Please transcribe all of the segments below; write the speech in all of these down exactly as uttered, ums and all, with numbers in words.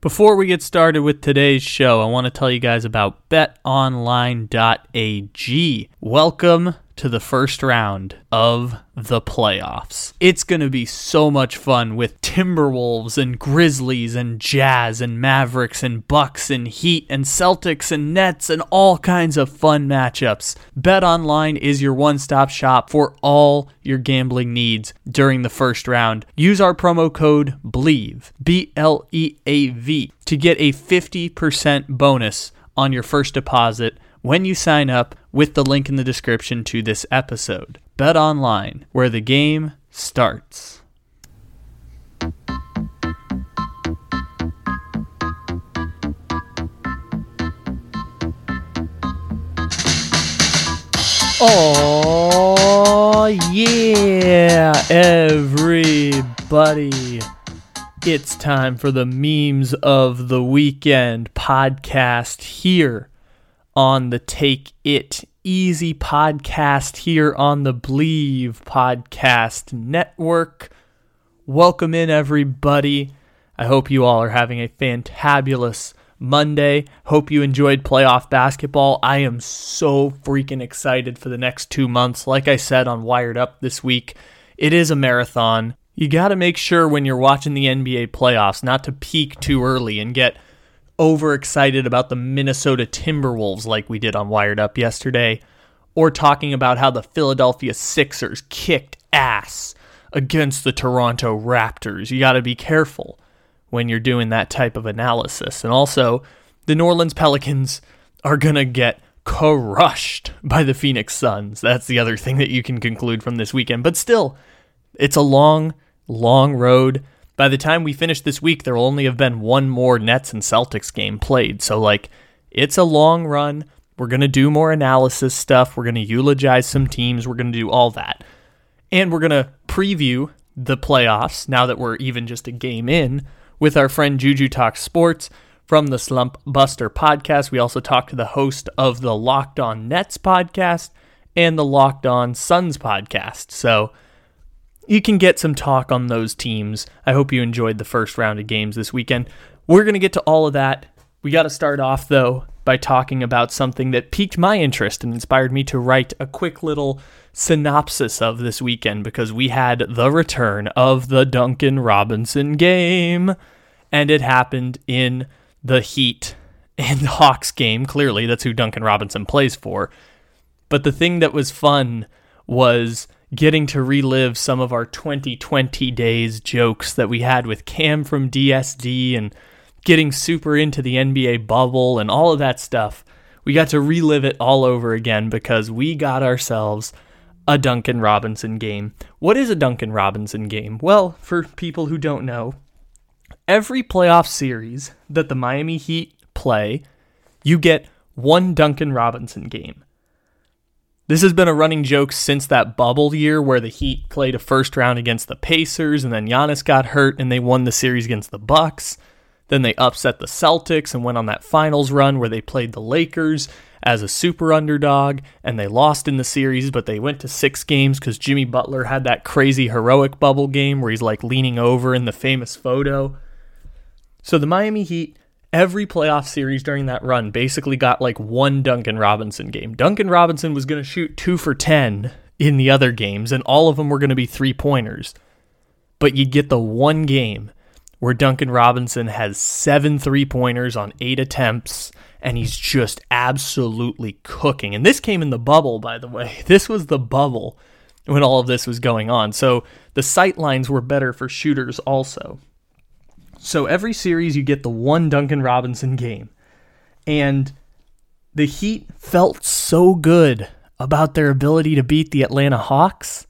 Before we get started with today's show, I want to tell you guys about bet online dot a g. Welcome to the first round of the playoffs. It's going to be so much fun with Timberwolves and Grizzlies and Jazz and Mavericks and Bucks and Heat and Celtics and Nets and all kinds of fun matchups. BetOnline is your one-stop shop for all your gambling needs during the first round. Use our promo code BLEAV, B L E A V, to get a fifty percent bonus on your first deposit when you sign up with the link in the description to this episode. Bet Online, where the game starts. Oh yeah, everybody. It's time for the Memes of the Weekend podcast here on the Take It Easy podcast here on the Believe Podcast Network. Welcome in, everybody. I hope you all are having a fantabulous Monday. Hope you enjoyed playoff basketball. I am so freaking excited for the next two months. Like I said on Wired Up this week, it is a marathon. You got to make sure when you're watching the N B A playoffs not to peak too early and get overexcited about the Minnesota Timberwolves like we did on Wired Up yesterday, or talking about how the Philadelphia Sixers kicked ass against the Toronto Raptors. You got to be careful when you're doing that type of analysis. And also, the New Orleans Pelicans are going to get crushed by the Phoenix Suns. That's the other thing that you can conclude from this weekend. But still, it's a long, long road. By the time we finish this week, there will only have been one more Nets and Celtics game played. So, like, it's a long run. We're going to do more analysis stuff. We're going to eulogize some teams. We're going to do all that. And we're going to preview the playoffs, now that we're even just a game in, with our friend Juju Talks Sports from the Slump Buster podcast. We also talked to the host of the Locked On Nets podcast and the Locked On Suns podcast. So you can get some talk on those teams. I hope you enjoyed the first round of games this weekend. We're going to get to all of that. We got to start off, though, by talking about something that piqued my interest and inspired me to write a quick little synopsis of this weekend, because we had the return of the Duncan Robinson game, and it happened in the Heat and Hawks game. Clearly, that's who Duncan Robinson plays for. But the thing that was fun was getting to relive some of our twenty twenty days jokes that we had with Cam from D S D and getting super into the N B A bubble and all of that stuff. We got to relive it all over again because we got ourselves a Duncan Robinson game. What is a Duncan Robinson game? Well, for people who don't know, every playoff series that the Miami Heat play, you get one Duncan Robinson game. This has been a running joke since that bubble year where the Heat played a first round against the Pacers, and then Giannis got hurt and they won the series against the Bucks. Then they upset the Celtics and went on that finals run where they played the Lakers as a super underdog, and they lost in the series, but they went to six games because Jimmy Butler had that crazy heroic bubble game where he's like leaning over in the famous photo. So the Miami Heat, every playoff series during that run basically got like one Duncan Robinson game. Duncan Robinson was going to shoot two for ten in the other games, and all of them were going to be three-pointers. But you get the one game where Duncan Robinson has seven three-pointers on eight attempts, and he's just absolutely cooking. And this came in the bubble, by the way. This was the bubble when all of this was going on. So the sight lines were better for shooters also. So every series you get the one Duncan Robinson game, and the Heat felt so good about their ability to beat the Atlanta Hawks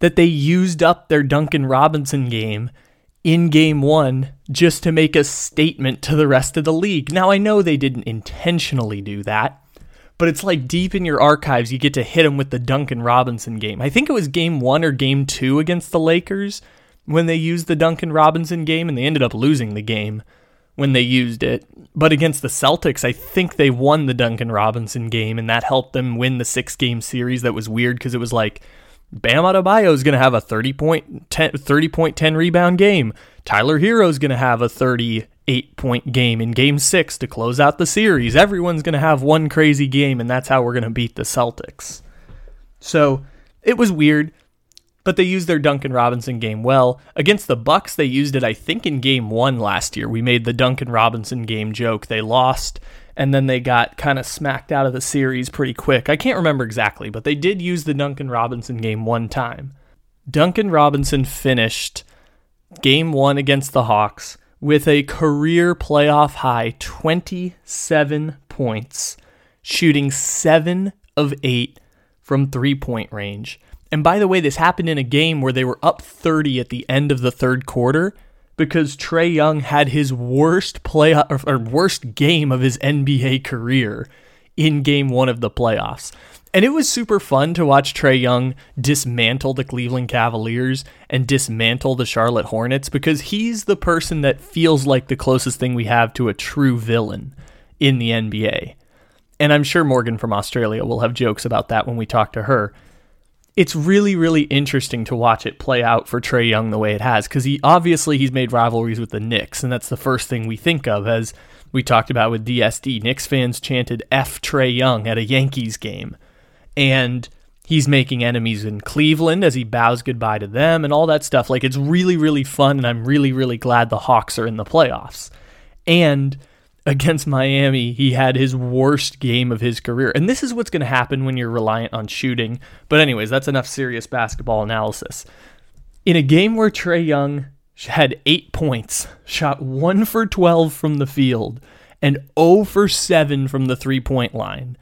that they used up their Duncan Robinson game in game one just to make a statement to the rest of the league. Now, I know they didn't intentionally do that, but it's like deep in your archives, you get to hit them with the Duncan Robinson game. I think it was game one or game two against the Lakers when they used the Duncan Robinson game, and they ended up losing the game when they used it. But against the Celtics, I think they won the Duncan Robinson game, and that helped them win the six-game series. That was weird because it was like, Bam Adebayo is going to have a thirty point, ten, thirty point, ten rebound game. Tyler Herro is going to have a thirty, eight-point game in game six to close out the series. Everyone's going to have one crazy game, and that's how we're going to beat the Celtics. So it was weird, but they used their Duncan Robinson game well. Against the Bucks, they used it, I think, in game one last year. We made the Duncan Robinson game joke. They lost, and then they got kind of smacked out of the series pretty quick. I can't remember exactly, but they did use the Duncan Robinson game one time. Duncan Robinson finished game one against the Hawks with a career playoff high twenty-seven points, shooting seven of eight from three-point range. And by the way, this happened in a game where they were up thirty at the end of the third quarter because Trae Young had his worst play or, or worst game of his N B A career in game one of the playoffs. And it was super fun to watch Trae Young dismantle the Cleveland Cavaliers and dismantle the Charlotte Hornets because he's the person that feels like the closest thing we have to a true villain in the N B A. And I'm sure Morgan from Australia will have jokes about that when we talk to her. It's really, really interesting to watch it play out for Trae Young the way it has because he obviously he's made rivalries with the Knicks, and that's the first thing we think of. As we talked about with D S D, Knicks fans chanted F Trae Young at a Yankees game. And he's making enemies in Cleveland as he bows goodbye to them and all that stuff. Like, it's really, really fun, and I'm really, really glad the Hawks are in the playoffs. And against Miami, he had his worst game of his career. And this is what's going to happen when you're reliant on shooting. But anyways, that's enough serious basketball analysis. In a game where Trae Young had eight points, shot one for twelve from the field, and zero for seven from the three-point line,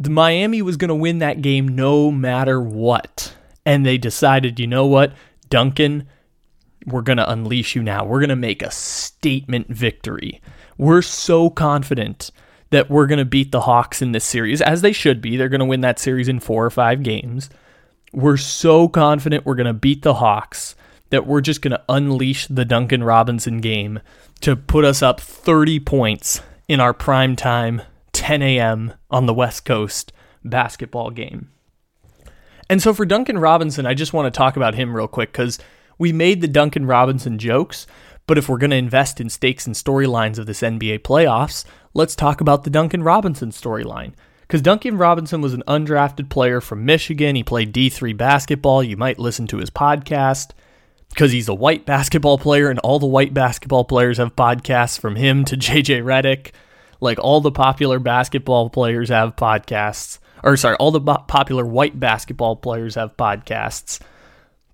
the Miami was going to win that game no matter what. And they decided, you know what, Duncan, we're going to unleash you now. We're going to make a statement victory. We're so confident that we're going to beat the Hawks in this series, as they should be. They're going to win that series in four or five games. We're so confident we're going to beat the Hawks that we're just going to unleash the Duncan Robinson game to put us up thirty points in our prime time ten a.m. on the West Coast basketball game. And so for Duncan Robinson, I just want to talk about him real quick because we made the Duncan Robinson jokes, but if we're going to invest in stakes and storylines of this N B A playoffs, let's talk about the Duncan Robinson storyline. Because Duncan Robinson was an undrafted player from Michigan. He played D three basketball. You might listen to his podcast because he's a white basketball player, and all the white basketball players have podcasts, from him to J J Redick. Like, all the popular basketball players have podcasts, or sorry, all the bo- popular white basketball players have podcasts.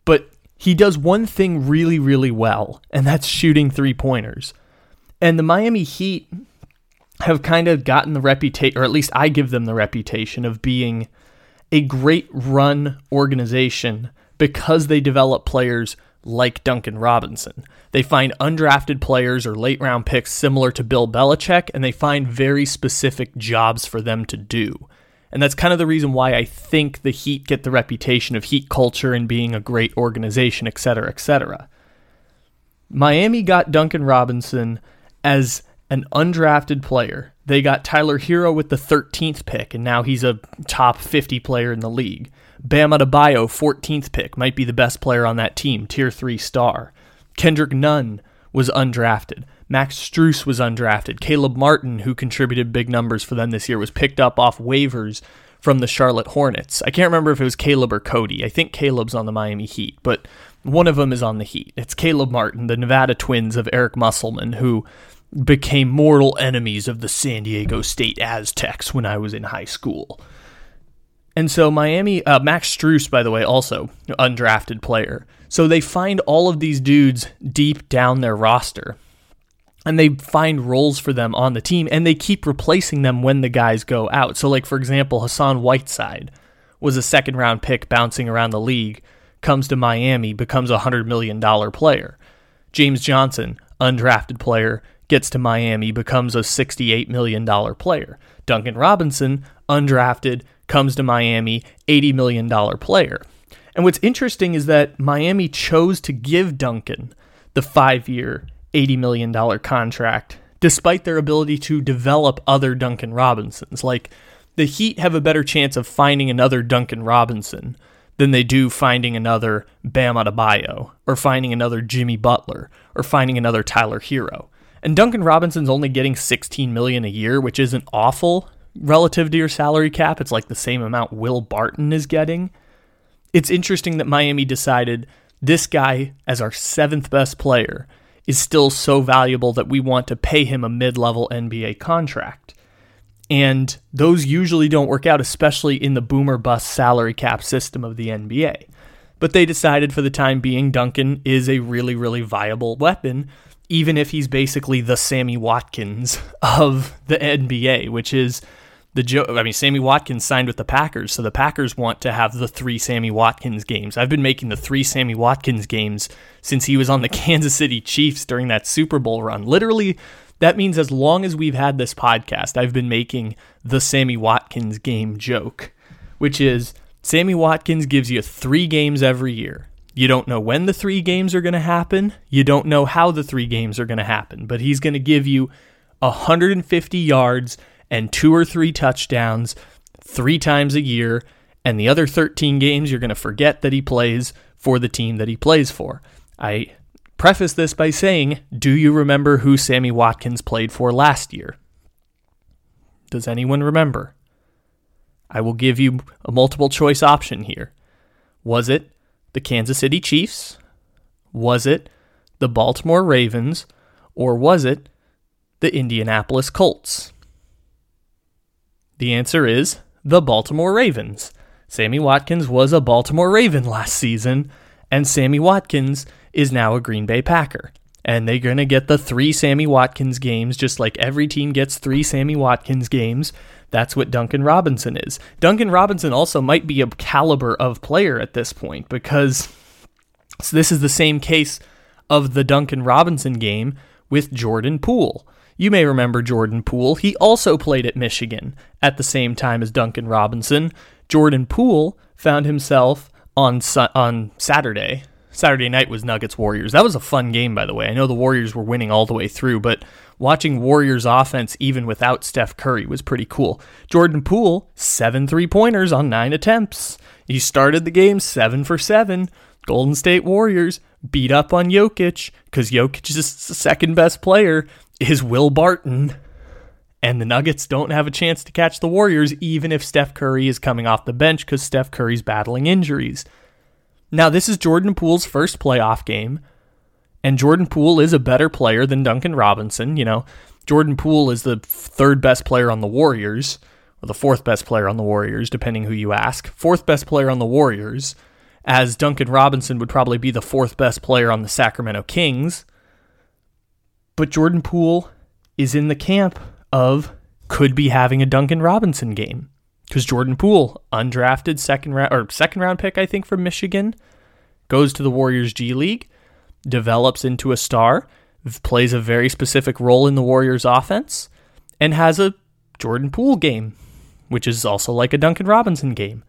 But he does one thing really, really well, and that's shooting three-pointers. And the Miami Heat have kind of gotten the reputation, or at least I give them the reputation, of being a great run organization because they develop players like Duncan Robinson. They find undrafted players or late-round picks similar to Bill Belichick, and they find very specific jobs for them to do. And that's kind of the reason why I think the Heat get the reputation of Heat culture and being a great organization, et cetera, et cetera. Miami got Duncan Robinson as an undrafted player. They got Tyler Herro with the thirteenth pick, and now he's a top fifty player in the league. Bam Adebayo, fourteenth pick, might be the best player on that team, tier three star. Kendrick Nunn was undrafted. Max Strus was undrafted. Caleb Martin, who contributed big numbers for them this year, was picked up off waivers from the Charlotte Hornets. I can't remember if it was Caleb or Cody. I think Caleb's on the Miami Heat, but one of them is on the Heat. It's Caleb Martin, the Nevada Twins of Eric Musselman, who became mortal enemies of the San Diego State Aztecs when I was in high school. And so Miami, uh, Max Strus, by the way, also undrafted player. So they find all of these dudes deep down their roster, and they find roles for them on the team, and they keep replacing them when the guys go out. So, like, for example, Hassan Whiteside was a second-round pick bouncing around the league, comes to Miami, becomes a one hundred million dollars player. James Johnson, undrafted player, gets to Miami, becomes a sixty-eight million dollars player. Duncan Robinson, undrafted, comes to Miami, eighty million dollars player. And what's interesting is that Miami chose to give Duncan the five-year, eighty million dollars contract, despite their ability to develop other Duncan Robinsons. Like, the Heat have a better chance of finding another Duncan Robinson than they do finding another Bam Adebayo, or finding another Jimmy Butler, or finding another Tyler Herro. And Duncan Robinson's only getting sixteen million dollars a year, which isn't awful relative to your salary cap. It's like the same amount Will Barton is getting. It's interesting that Miami decided this guy, as our seventh best player, is still so valuable that we want to pay him a mid-level N B A contract. And those usually don't work out, especially in the boomer bust salary cap system of the N B A. But they decided for the time being, Duncan is a really, really viable weapon, even if he's basically the Sammy Watkins of the N B A, which is the joke. I mean, Sammy Watkins signed with the Packers, so the Packers want to have the three Sammy Watkins games. I've been making the three Sammy Watkins games since he was on the Kansas City Chiefs during that Super Bowl run. Literally, that means as long as we've had this podcast, I've been making the Sammy Watkins game joke, which is Sammy Watkins gives you three games every year. You don't know when the three games are going to happen. You don't know how the three games are going to happen, but he's going to give you one hundred fifty yards and two or three touchdowns three times a year, and the other thirteen games you're going to forget that he plays for the team that he plays for. I preface this by saying, do you remember who Sammy Watkins played for last year? Does anyone remember? I will give you a multiple choice option here. Was it the Kansas City Chiefs? Was it the Baltimore Ravens? Or was it the Indianapolis Colts? The answer is the Baltimore Ravens. Sammy Watkins was a Baltimore Raven last season, and Sammy Watkins is now a Green Bay Packer. And they're going to get the three Sammy Watkins games, just like every team gets three Sammy Watkins games. That's what Duncan Robinson is. Duncan Robinson also might be a caliber of player at this point, because this is the same case of the Duncan Robinson game with Jordan Poole. You may remember Jordan Poole. He also played at Michigan at the same time as Duncan Robinson. Jordan Poole found himself on su- on Saturday. Saturday night was Nuggets Warriors. That was a fun game, by the way. I know the Warriors were winning all the way through, but watching Warriors offense even without Steph Curry was pretty cool. Jordan Poole, seven three-pointers on nine attempts. He started the game seven for seven. Golden State Warriors beat up on Jokic because Jokic's second best player is Will Barton. And the Nuggets don't have a chance to catch the Warriors, even if Steph Curry is coming off the bench because Steph Curry's battling injuries. Now, this is Jordan Poole's first playoff game, and Jordan Poole is a better player than Duncan Robinson. You know, Jordan Poole is the third best player on the Warriors, or the fourth best player on the Warriors, depending who you ask. Fourth best player on the Warriors, as Duncan Robinson would probably be the fourth best player on the Sacramento Kings. But Jordan Poole is in the camp of could be having a Duncan Robinson game. Because Jordan Poole, undrafted second round or second round pick, I think, from Michigan, goes to the Warriors G League, develops into a star, plays a very specific role in the Warriors offense, and has a Jordan Poole game, which is also like a Duncan Robinson game.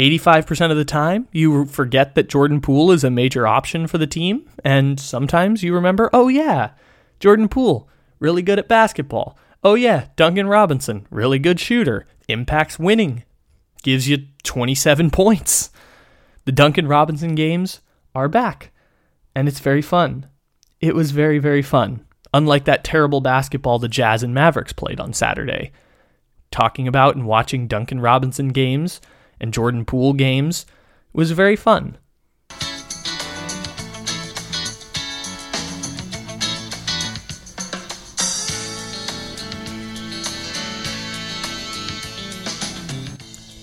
eighty-five percent of the time, you forget that Jordan Poole is a major option for the team, and sometimes you remember, oh yeah, Jordan Poole, really good at basketball. Oh yeah, Duncan Robinson, really good shooter. Impacts winning. Gives you twenty-seven points. The Duncan Robinson games are back, and it's very fun. It was very, very fun. Unlike that terrible basketball the Jazz and Mavericks played on Saturday. Talking about and watching Duncan Robinson games and Jordan Poole games was very fun.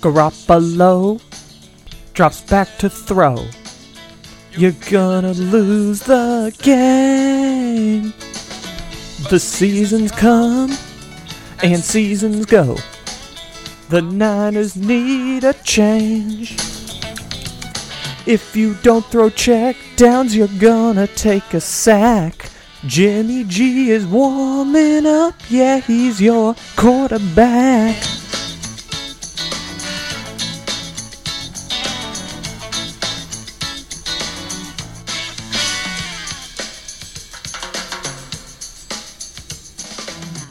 Garoppolo drops back to throw. You're gonna lose the game. The seasons come and seasons go. The Niners need a change. If you don't throw check downs, you're gonna take a sack. Jimmy G is warming up. Yeah, he's your quarterback.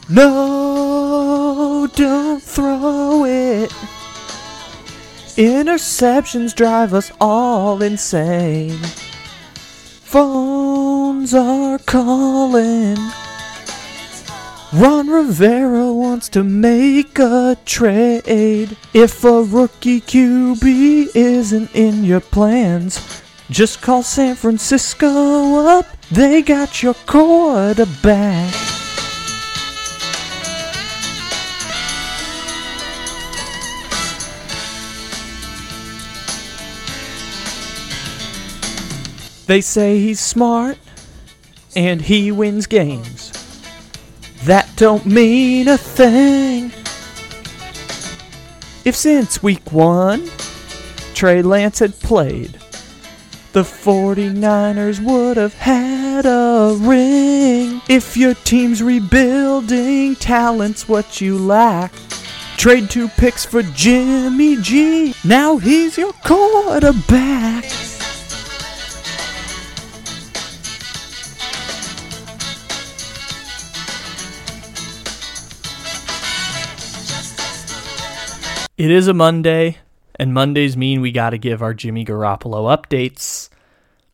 No, don't throw it. Interceptions drive us all insane. Phones are calling. Ron Rivera wants to make a trade. If a rookie Q B isn't in your plans, just call San Francisco up. They got your quarterback. They say he's smart and he wins games. That don't mean a thing. If since week one, Trey Lance had played, the 49ers would have had a ring. If your team's rebuilding, talent's what you lack. Trade two picks for Jimmy G. Now he's your quarterback. It is a Monday, and Mondays mean we gotta give our Jimmy Garoppolo updates.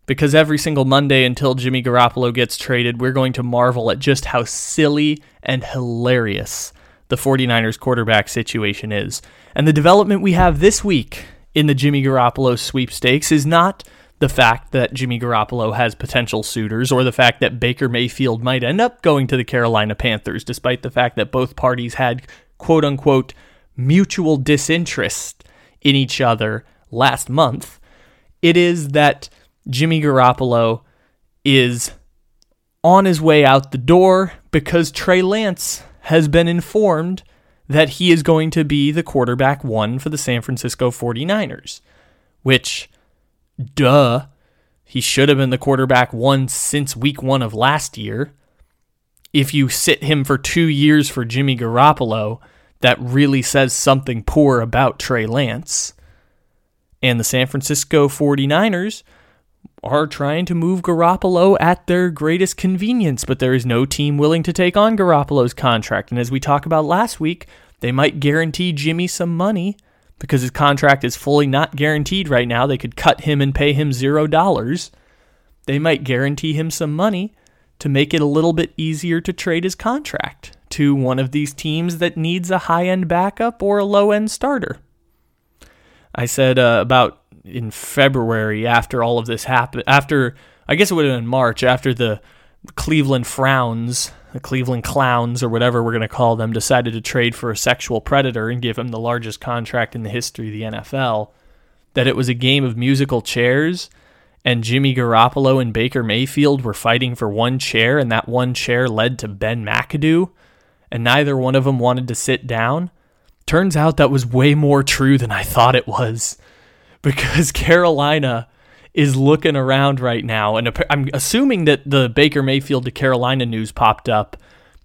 Because every single Monday until Jimmy Garoppolo gets traded, we're going to marvel at just how silly and hilarious the 49ers quarterback situation is. And the development we have this week in the Jimmy Garoppolo sweepstakes is not the fact that Jimmy Garoppolo has potential suitors or the fact that Baker Mayfield might end up going to the Carolina Panthers, despite the fact that both parties had quote-unquote mutual disinterest in each other last month. It is that Jimmy Garoppolo is on his way out the door because Trey Lance has been informed that he is going to be the quarterback one for the San Francisco 49ers, which, duh, he should have been the quarterback one since week one of last year. If you sit him for two years for Jimmy Garoppolo, that really says something poor about Trey Lance. And the San Francisco 49ers are trying to move Garoppolo at their greatest convenience, but there is no team willing to take on Garoppolo's contract. And as we talked about last week, they might guarantee Jimmy some money because his contract is fully not guaranteed right now. They could cut him and pay him zero dollars. They might guarantee him some money to make it a little bit easier to trade his contract to one of these teams that needs a high-end backup or a low-end starter. I said uh, about in February after all of this happened, after, I guess it would have been March, after the Cleveland Frowns, the Cleveland Clowns or whatever we're going to call them, decided to trade for a sexual predator and give him the largest contract in the history of the N F L, that it was a game of musical chairs and Jimmy Garoppolo and Baker Mayfield were fighting for one chair, and that one chair led to Ben McAdoo, and neither one of them wanted to sit down. Turns out that was way more true than I thought it was, because Carolina is looking around right now, and I'm assuming that the Baker Mayfield to Carolina news popped up,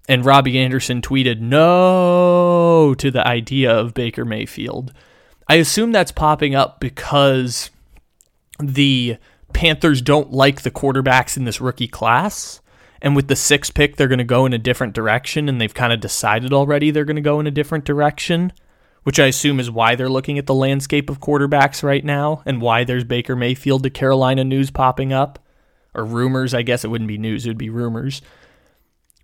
and Robbie Anderson tweeted no to the idea of Baker Mayfield. I assume that's popping up because the Panthers don't like the quarterbacks in this rookie class. And with the sixth pick, they're going to go in a different direction, and they've kind of decided already they're going to go in a different direction, which I assume is why they're looking at the landscape of quarterbacks right now and why there's Baker Mayfield to Carolina news popping up, or rumors. I guess it wouldn't be news, it would be rumors.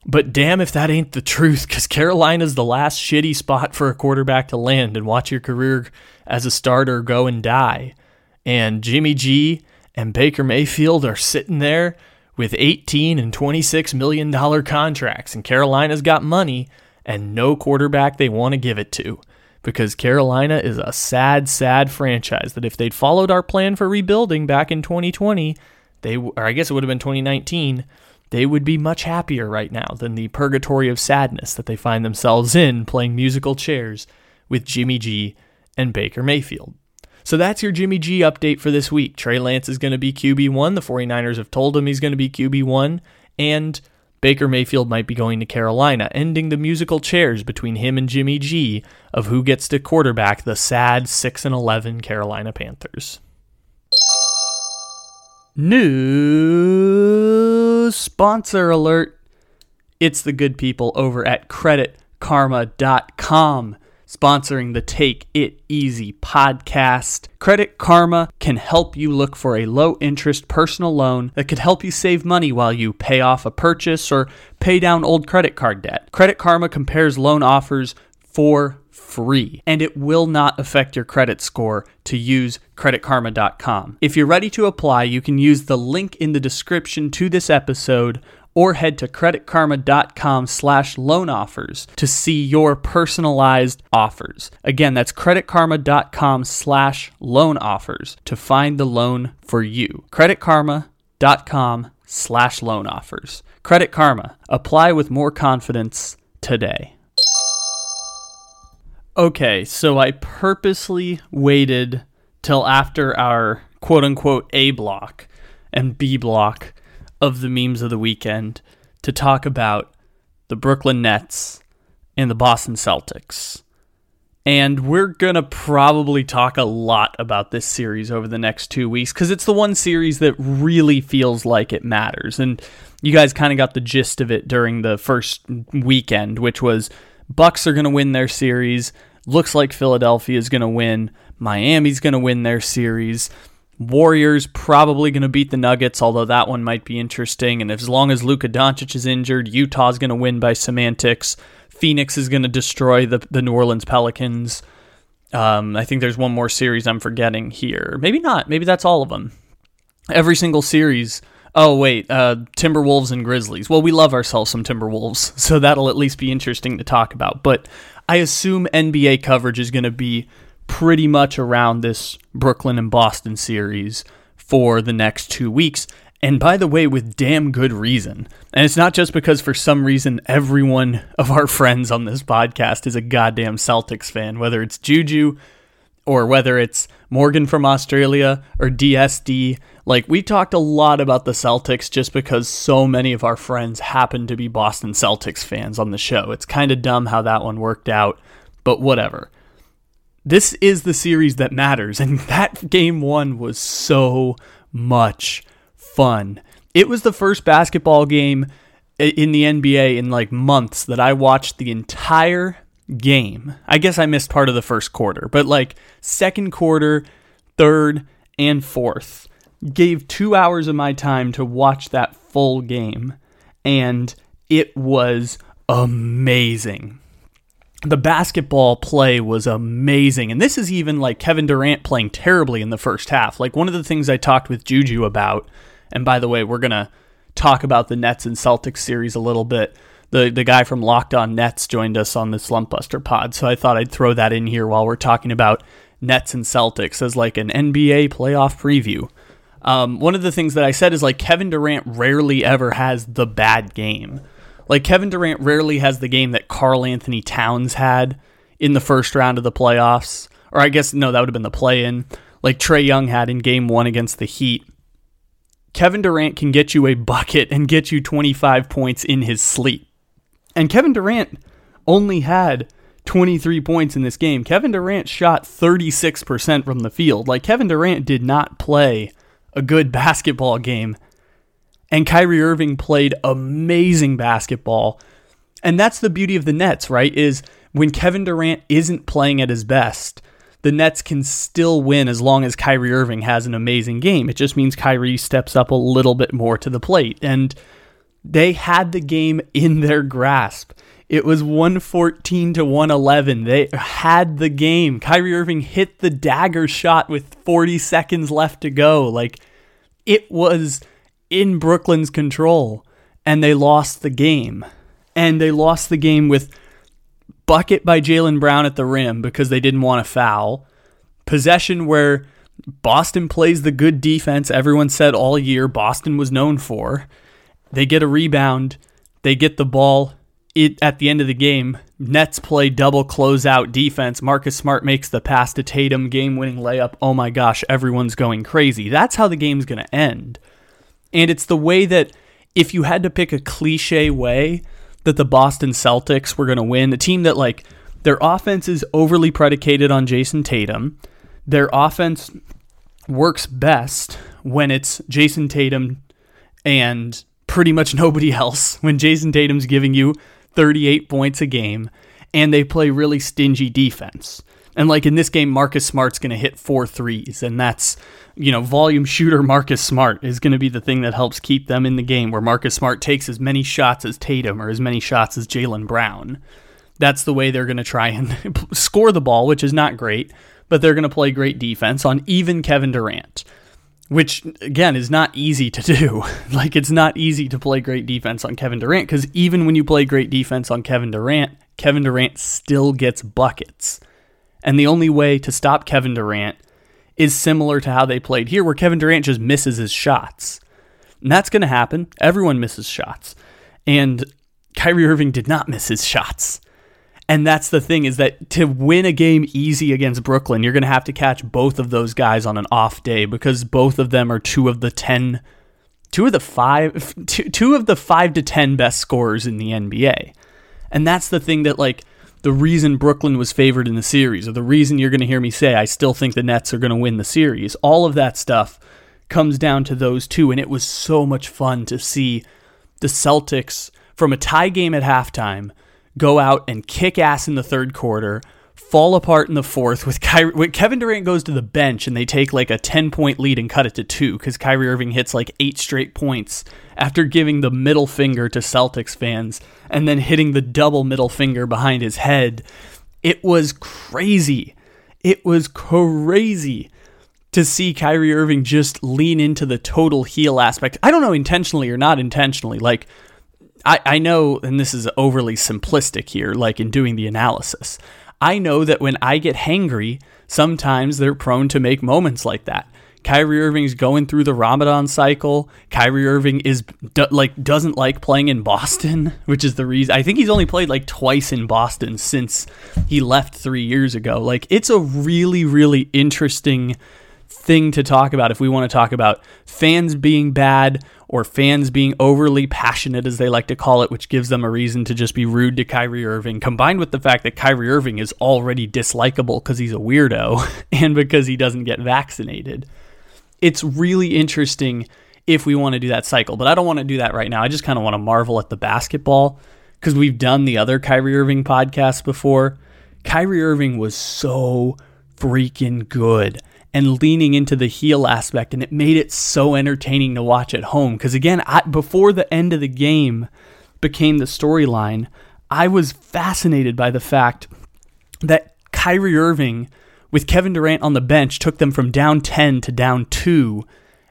But damn if that ain't the truth, because Carolina's the last shitty spot for a quarterback to land and watch your career as a starter go and die. And Jimmy G and Baker Mayfield are sitting there with eighteen and twenty-six million dollars contracts, and Carolina's got money and no quarterback they want to give it to, because Carolina is a sad, sad franchise that if they'd followed our plan for rebuilding back in twenty twenty, they, or I guess it would have been twenty nineteen, they would be much happier right now than the purgatory of sadness that they find themselves in playing musical chairs with Jimmy G and Baker Mayfield. So that's your Jimmy G update for this week. Trey Lance is going to be Q B one. The 49ers have told him he's going to be Q B one. And Baker Mayfield might be going to Carolina, ending the musical chairs between him and Jimmy G of who gets to quarterback the sad six and eleven Carolina Panthers. New sponsor alert. It's the good people over at credit karma dot com. sponsoring the Take It Easy podcast. Credit Karma can help you look for a low-interest personal loan that could help you save money while you pay off a purchase or pay down old credit card debt. Credit Karma compares loan offers for free, and it will not affect your credit score to use credit karma dot com. If you're ready to apply, you can use the link in the description to this episode or head to credit karma dot com slash loan offers to see your personalized offers. Again, that's credit karma dot com slash loan offers to find the loan for you. credit karma dot com slash loan offers. Credit Karma. Apply with more confidence today. Okay, so I purposely waited till after our quote-unquote A block and B block of the memes of the weekend to talk about the Brooklyn Nets and the Boston Celtics. And we're going to probably talk a lot about this series over the next two weeks because it's the one series that really feels like it matters. And you guys kind of got the gist of it during the first weekend, which was Bucks are going to win their series. Looks like Philadelphia is going to win. Miami's going to win their series. Warriors probably going to beat the Nuggets, although that one might be interesting. And as long as Luka Doncic is injured, Utah's going to win by semantics. Phoenix is going to destroy the, the New Orleans Pelicans. Um, I think there's one more series I'm forgetting here. Maybe not. Maybe that's all of them. Every single series. Oh, wait, uh, Timberwolves and Grizzlies. Well, we love ourselves some Timberwolves, so that'll at least be interesting to talk about. But I assume N B A coverage is going to be pretty much around this Brooklyn and Boston series for the next two weeks. And by the way, with damn good reason. And it's not just because for some reason every one of our friends on this podcast is a goddamn Celtics fan, whether it's Juju or whether it's Morgan from Australia or D S D. Like, we talked a lot about the Celtics just because so many of our friends happen to be Boston Celtics fans on the show. It's kind of dumb how that one worked out, but whatever. This is the series that matters, and that game one was so much fun. It was the first basketball game in the N B A in like months that I watched the entire game. I guess I missed part of the first quarter, but like second quarter, third, and fourth. Gave two hours of my time to watch that full game, and it was amazing. The basketball play was amazing, and this is even like Kevin Durant playing terribly in the first half. Like, one of the things I talked with Juju about, and by the way, we're going to talk about the Nets and Celtics series a little bit. The the guy from Locked On Nets joined us on the Slump Buster pod, so I thought I'd throw that in here while we're talking about Nets and Celtics as like an N B A playoff preview. Um, one of the things that I said is like Kevin Durant rarely ever has the bad game. Like Kevin Durant rarely has the game that Karl Anthony Towns had in the first round of the playoffs. Or I guess, no, that would have been the play-in. Like Trae Young had in game one against the Heat. Kevin Durant can get you a bucket and get you twenty-five points in his sleep. And Kevin Durant only had twenty-three points in this game. Kevin Durant shot thirty-six percent from the field. Like Kevin Durant did not play a good basketball game, and Kyrie Irving played amazing basketball. And that's the beauty of the Nets, right? Is when Kevin Durant isn't playing at his best, the Nets can still win as long as Kyrie Irving has an amazing game. It just means Kyrie steps up a little bit more to the plate, and they had the game in their grasp. It was one fourteen to one eleven. They had the game. Kyrie Irving hit the dagger shot with forty seconds left to go. Like, it was in Brooklyn's control, and they lost the game. And they lost the game with bucket by Jaylen Brown at the rim because they didn't want to foul. Possession where Boston plays the good defense everyone said all year Boston was known for. They get a rebound. They get the ball. It, at the end of the game, Nets play double closeout defense. Marcus Smart makes the pass to Tatum, game-winning layup. Oh my gosh, everyone's going crazy. That's how the game's going to end. And it's the way that if you had to pick a cliche way that the Boston Celtics were going to win, a team that, like, their offense is overly predicated on Jayson Tatum. Their offense works best when it's Jayson Tatum and pretty much nobody else, when Jayson Tatum's giving you thirty-eight points a game, and they play really stingy defense. And like in this game, Marcus Smart's going to hit four threes, and that's, you know, volume shooter Marcus Smart is going to be the thing that helps keep them in the game, where Marcus Smart takes as many shots as Tatum or as many shots as Jaylen Brown. That's the way they're going to try and score the ball, which is not great, but they're going to play great defense on even Kevin Durant, which, again, is not easy to do. Like, it's not easy to play great defense on Kevin Durant, because even when you play great defense on Kevin Durant, Kevin Durant still gets buckets. And the only way to stop Kevin Durant is similar to how they played here, where Kevin Durant just misses his shots. And that's going to happen. Everyone misses shots. And Kyrie Irving did not miss his shots. And that's the thing, is that to win a game easy against Brooklyn, you're going to have to catch both of those guys on an off day, because both of them are two of the ten, two of the five, two, two of the five to ten best scorers in the N B A. And that's the thing that, like, the reason Brooklyn was favored in the series, or the reason you're going to hear me say I still think the Nets are going to win the series, all of that stuff comes down to those two. And it was so much fun to see the Celtics, from a tie game at halftime, go out and kick ass in the third quarter, fall apart in the fourth. With Kyrie, when Kevin Durant goes to the bench and they take like a ten-point lead and cut it to two, because Kyrie Irving hits like eight straight points after giving the middle finger to Celtics fans and then hitting the double middle finger behind his head. It was crazy. It was crazy to see Kyrie Irving just lean into the total heel aspect. I don't know, intentionally or not intentionally, like, I, I know, and this is overly simplistic here, like in doing the analysis, I know that when I get hangry, sometimes they're prone to make moments like that. Kyrie Irving's going through the Ramadan cycle. Kyrie Irving is do, like doesn't like playing in Boston, which is the reason. I think he's only played like twice in Boston since he left three years ago. Like, it's a really, really interesting thing to talk about if we want to talk about fans being bad, or fans being overly passionate, as they like to call it, which gives them a reason to just be rude to Kyrie Irving, combined with the fact that Kyrie Irving is already dislikable because he's a weirdo and because he doesn't get vaccinated. It's really interesting if we want to do that cycle, but I don't want to do that right now. I just kind of want to marvel at the basketball, because we've done the other Kyrie Irving podcast before. Kyrie Irving was so freaking good and leaning into the heel aspect, and it made it so entertaining to watch at home. Because again, I, before the end of the game became the storyline, I was fascinated by the fact that Kyrie Irving, with Kevin Durant on the bench, took them from down ten to down two,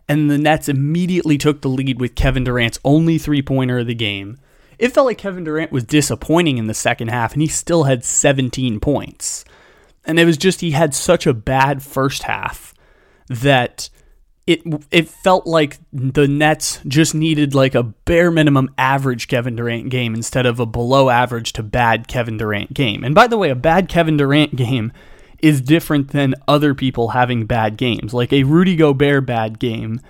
and the Nets immediately took the lead with Kevin Durant's only three-pointer of the game. It felt like Kevin Durant was disappointing in the second half, and he still had seventeen points. And it was just, he had such a bad first half that it it felt like the Nets just needed like a bare minimum average Kevin Durant game instead of a below average to bad Kevin Durant game. And by the way, a bad Kevin Durant game is different than other people having bad games. Like, a Rudy Gobert bad game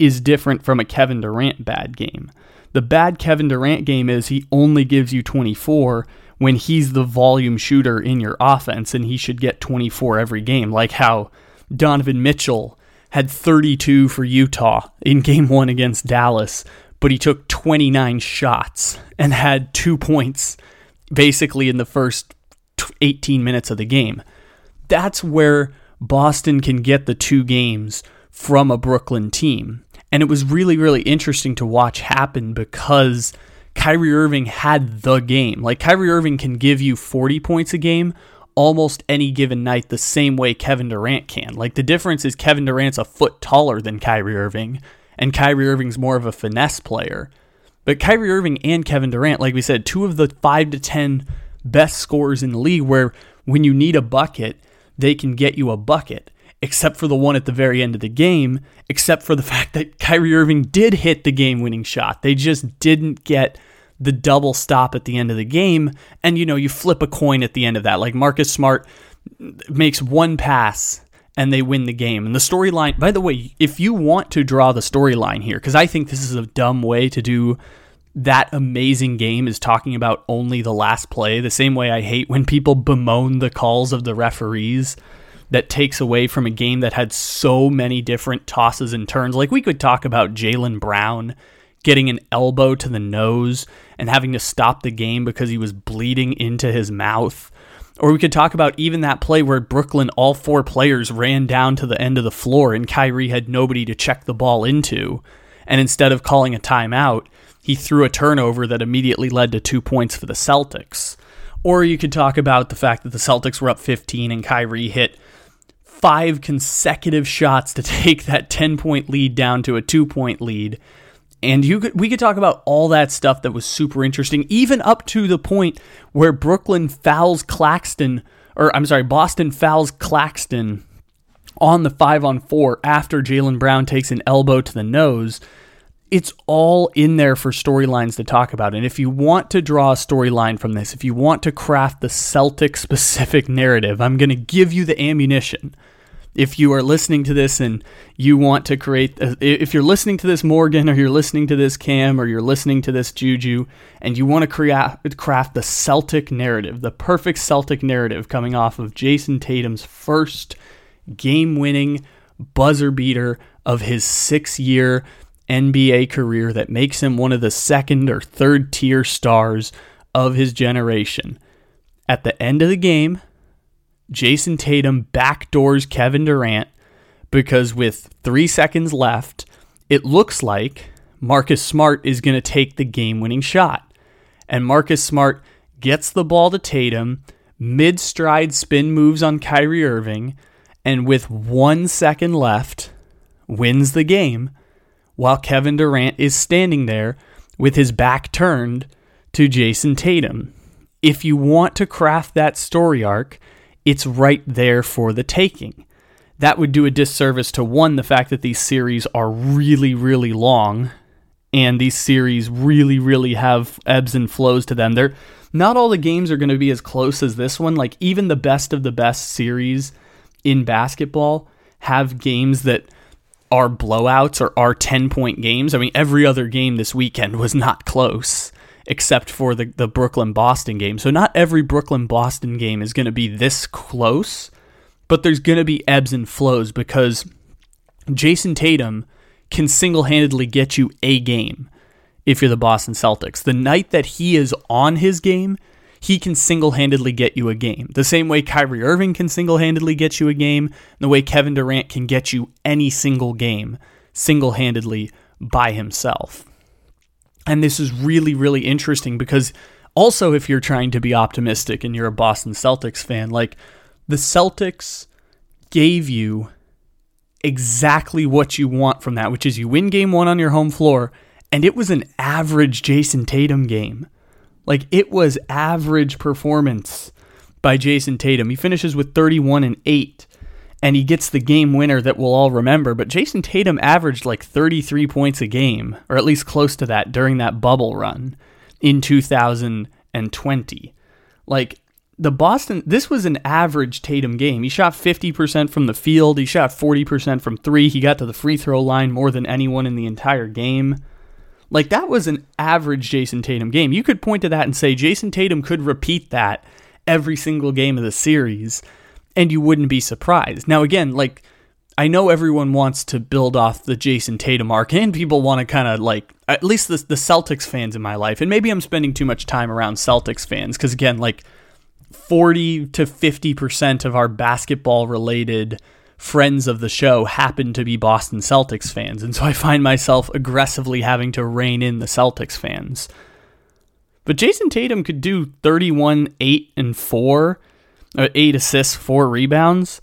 is different from a Kevin Durant bad game. The bad Kevin Durant game is he only gives you twenty-four when he's the volume shooter in your offense, and he should get twenty-four every game, like how Donovan Mitchell had thirty-two for Utah in game one against Dallas, but he took twenty-nine shots and had two points basically in the first eighteen minutes of the game. That's where Boston can get the two games from a Brooklyn team. And it was really, really interesting to watch happen, because Kyrie Irving had the game. Like, Kyrie Irving can give you forty points a game almost any given night, the same way Kevin Durant can. Like, the difference is Kevin Durant's a foot taller than Kyrie Irving, and Kyrie Irving's more of a finesse player. But Kyrie Irving and Kevin Durant, like we said, two of the five to ten best scorers in the league, where when you need a bucket, they can get you a bucket, except for the one at the very end of the game, except for the fact that Kyrie Irving did hit the game-winning shot. They just didn't get the double stop at the end of the game. And, you know, you flip a coin at the end of that. Like, Marcus Smart makes one pass and they win the game. And the storyline, by the way, if you want to draw the storyline here, because I think this is a dumb way to do that amazing game, is talking about only the last play, the same way I hate when people bemoan the calls of the referees. That takes away from a game that had so many different tosses and turns. Like, we could talk about Jaylen Brown getting an elbow to the nose and having to stop the game because he was bleeding into his mouth. Or we could talk about even that play where Brooklyn, all four players ran down to the end of the floor and Kyrie had nobody to check the ball into. And instead of calling a timeout, he threw a turnover that immediately led to two points for the Celtics. Or you could talk about the fact that the Celtics were up fifteen and Kyrie hit five consecutive shots to take that ten-point lead down to a two-point lead. And you could, we could talk about all that stuff that was super interesting, even up to the point where Brooklyn fouls Claxton, or I'm sorry, Boston fouls Claxton on the five on four after Jaylen Brown takes an elbow to the nose. It's all in there for storylines to talk about. And if you want to draw a storyline from this, if you want to craft the Celtic-specific narrative, I'm going to give you the ammunition. If you are listening to this and you want to create, if you're listening to this Morgan, or you're listening to this Cam, or you're listening to this Juju, and you want to create, craft the Celtic narrative, the perfect Celtic narrative coming off of Jayson Tatum's first game-winning buzzer beater of his six-year N B A career that makes him one of the second or third tier stars of his generation. At the end of the game, Jayson Tatum backdoors Kevin Durant because with three seconds left, it looks like Marcus Smart is going to take the game-winning shot. And Marcus Smart gets the ball to Tatum, mid-stride spin moves on Kyrie Irving, and with one second left, wins the game while Kevin Durant is standing there with his back turned to Jayson Tatum. If you want to craft that story arc, it's right there for the taking. That would do a disservice to, one, the fact that these series are really, really long, and these series really, really have ebbs and flows to them. They're, not all the games are going to be as close as this one. Like, even the best of the best series in basketball have games that are blowouts or are ten-point games. I mean, every other game this weekend was not close, except for the, the Brooklyn-Boston game. So not every Brooklyn-Boston game is going to be this close, but there's going to be ebbs and flows because Jayson Tatum can single-handedly get you a game if you're the Boston Celtics. The night that he is on his game, he can single-handedly get you a game. The same way Kyrie Irving can single-handedly get you a game, the way Kevin Durant can get you any single game single-handedly by himself. And this is really, really interesting because also if you're trying to be optimistic and you're a Boston Celtics fan, like the Celtics gave you exactly what you want from that, which is you win game one on your home floor, and it was an average Jayson Tatum game. Like it was average performance by Jayson Tatum. He finishes with thirty-one and eight, and he gets the game winner that we'll all remember. But Jayson Tatum averaged like thirty-three points a game, or at least close to that during that bubble run in two thousand twenty. Like the Boston, this was an average Tatum game. He shot fifty percent from the field. He shot forty percent from three. He got to the free throw line more than anyone in the entire game. Like that was an average Jayson Tatum game. You could point to that and say Jayson Tatum could repeat that every single game of the series, and you wouldn't be surprised. Now, again, like I know everyone wants to build off the Jayson Tatum arc, and people want to kind of like, at least the, the Celtics fans in my life, and maybe I'm spending too much time around Celtics fans, because again, like forty to fifty percent of our basketball-related friends of the show happen to be Boston Celtics fans, and so I find myself aggressively having to rein in the Celtics fans. But Jayson Tatum could do thirty-one, eight, and four, eight assists, four rebounds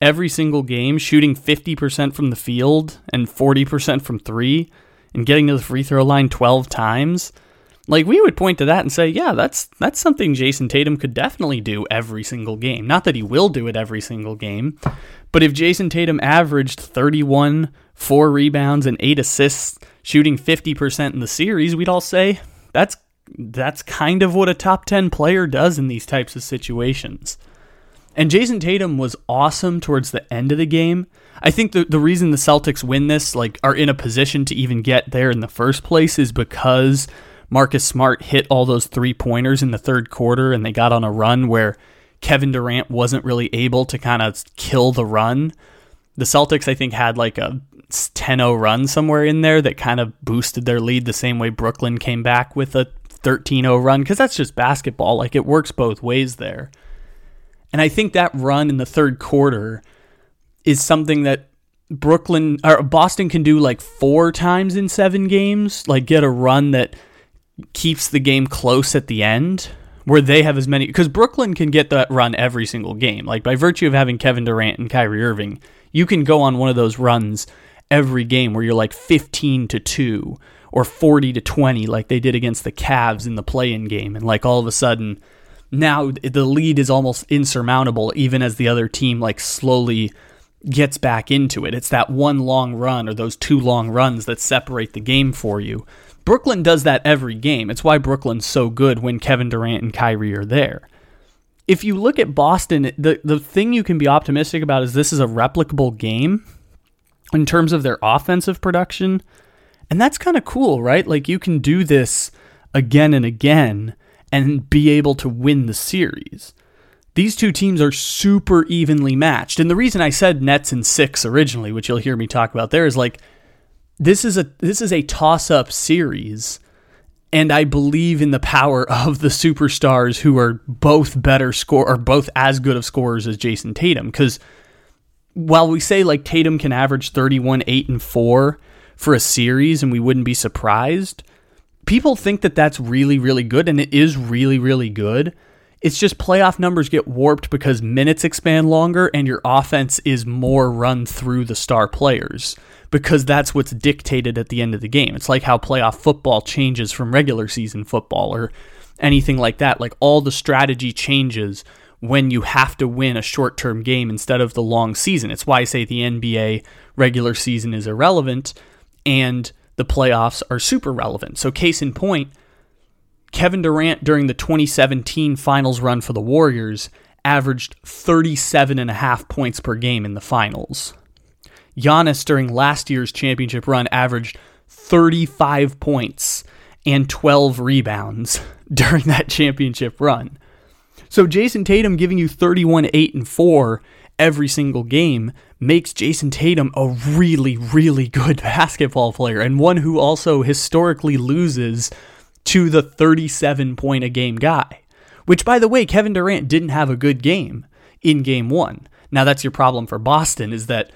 every single game, shooting fifty percent from the field and forty percent from three and getting to the free throw line twelve times. Like we would point to that and say, yeah, that's that's something Jayson Tatum could definitely do every single game. Not that he will do it every single game, but if Jayson Tatum averaged thirty-one, four rebounds and eight assists, shooting fifty percent in the series, we'd all say that's that's kind of what a top ten player does in these types of situations. And Jayson Tatum was awesome towards the end of the game. I think the, the reason the Celtics win this, like, are in a position to even get there in the first place is because Marcus Smart hit all those three-pointers in the third quarter, and they got on a run where Kevin Durant wasn't really able to kind of kill the run. The Celtics, I think, had like a ten oh run somewhere in there that kind of boosted their lead the same way Brooklyn came back with a thirteen oh run, because that's just basketball. Like, it works both ways there. And I think that run in the third quarter is something that Brooklyn or Boston can do like four times in seven games, like get a run that keeps the game close at the end, where they have as many, because Brooklyn can get that run every single game. Like, by virtue of having Kevin Durant and Kyrie Irving, you can go on one of those runs every game where you're like fifteen to two or forty to twenty, like they did against the Cavs in the play-in game. And like all of a sudden now the lead is almost insurmountable, even as the other team like slowly gets back into it. It's that one long run or those two long runs that separate the game for you. Brooklyn does that every game. It's why Brooklyn's so good when Kevin Durant and Kyrie are there. If you look at Boston, the, the thing you can be optimistic about is this is a replicable game in terms of their offensive production. And that's kind of cool, right? Like, you can do this again and again and be able to win the series. These two teams are super evenly matched. And the reason I said Nets in six originally, which you'll hear me talk about there, is like, this is a this is a toss-up series, and I believe in the power of the superstars who are both better score or both as good of scorers as Jayson Tatum. Because while we say like Tatum can average thirty-one, eight, and four for a series and we wouldn't be surprised, people think that that's really, really good, and it is really, really good. It's just playoff numbers get warped because minutes expand longer and your offense is more run through the star players, because that's what's dictated at the end of the game. It's like how playoff football changes from regular season football or anything like that. Like, all the strategy changes when you have to win a short-term game instead of the long season. It's why I say the N B A regular season is irrelevant and the playoffs are super relevant. So case in point, Kevin Durant during the twenty seventeen finals run for the Warriors averaged thirty-seven point five points per game in the finals. Giannis during last year's championship run averaged thirty-five points and twelve rebounds during that championship run. So Jayson Tatum giving you thirty-one, eight, and four every single game makes Jayson Tatum a really, really good basketball player, and one who also historically loses to the thirty-seven point a game guy, which, by the way, Kevin Durant didn't have a good game in game one. Now, that's your problem for Boston, is that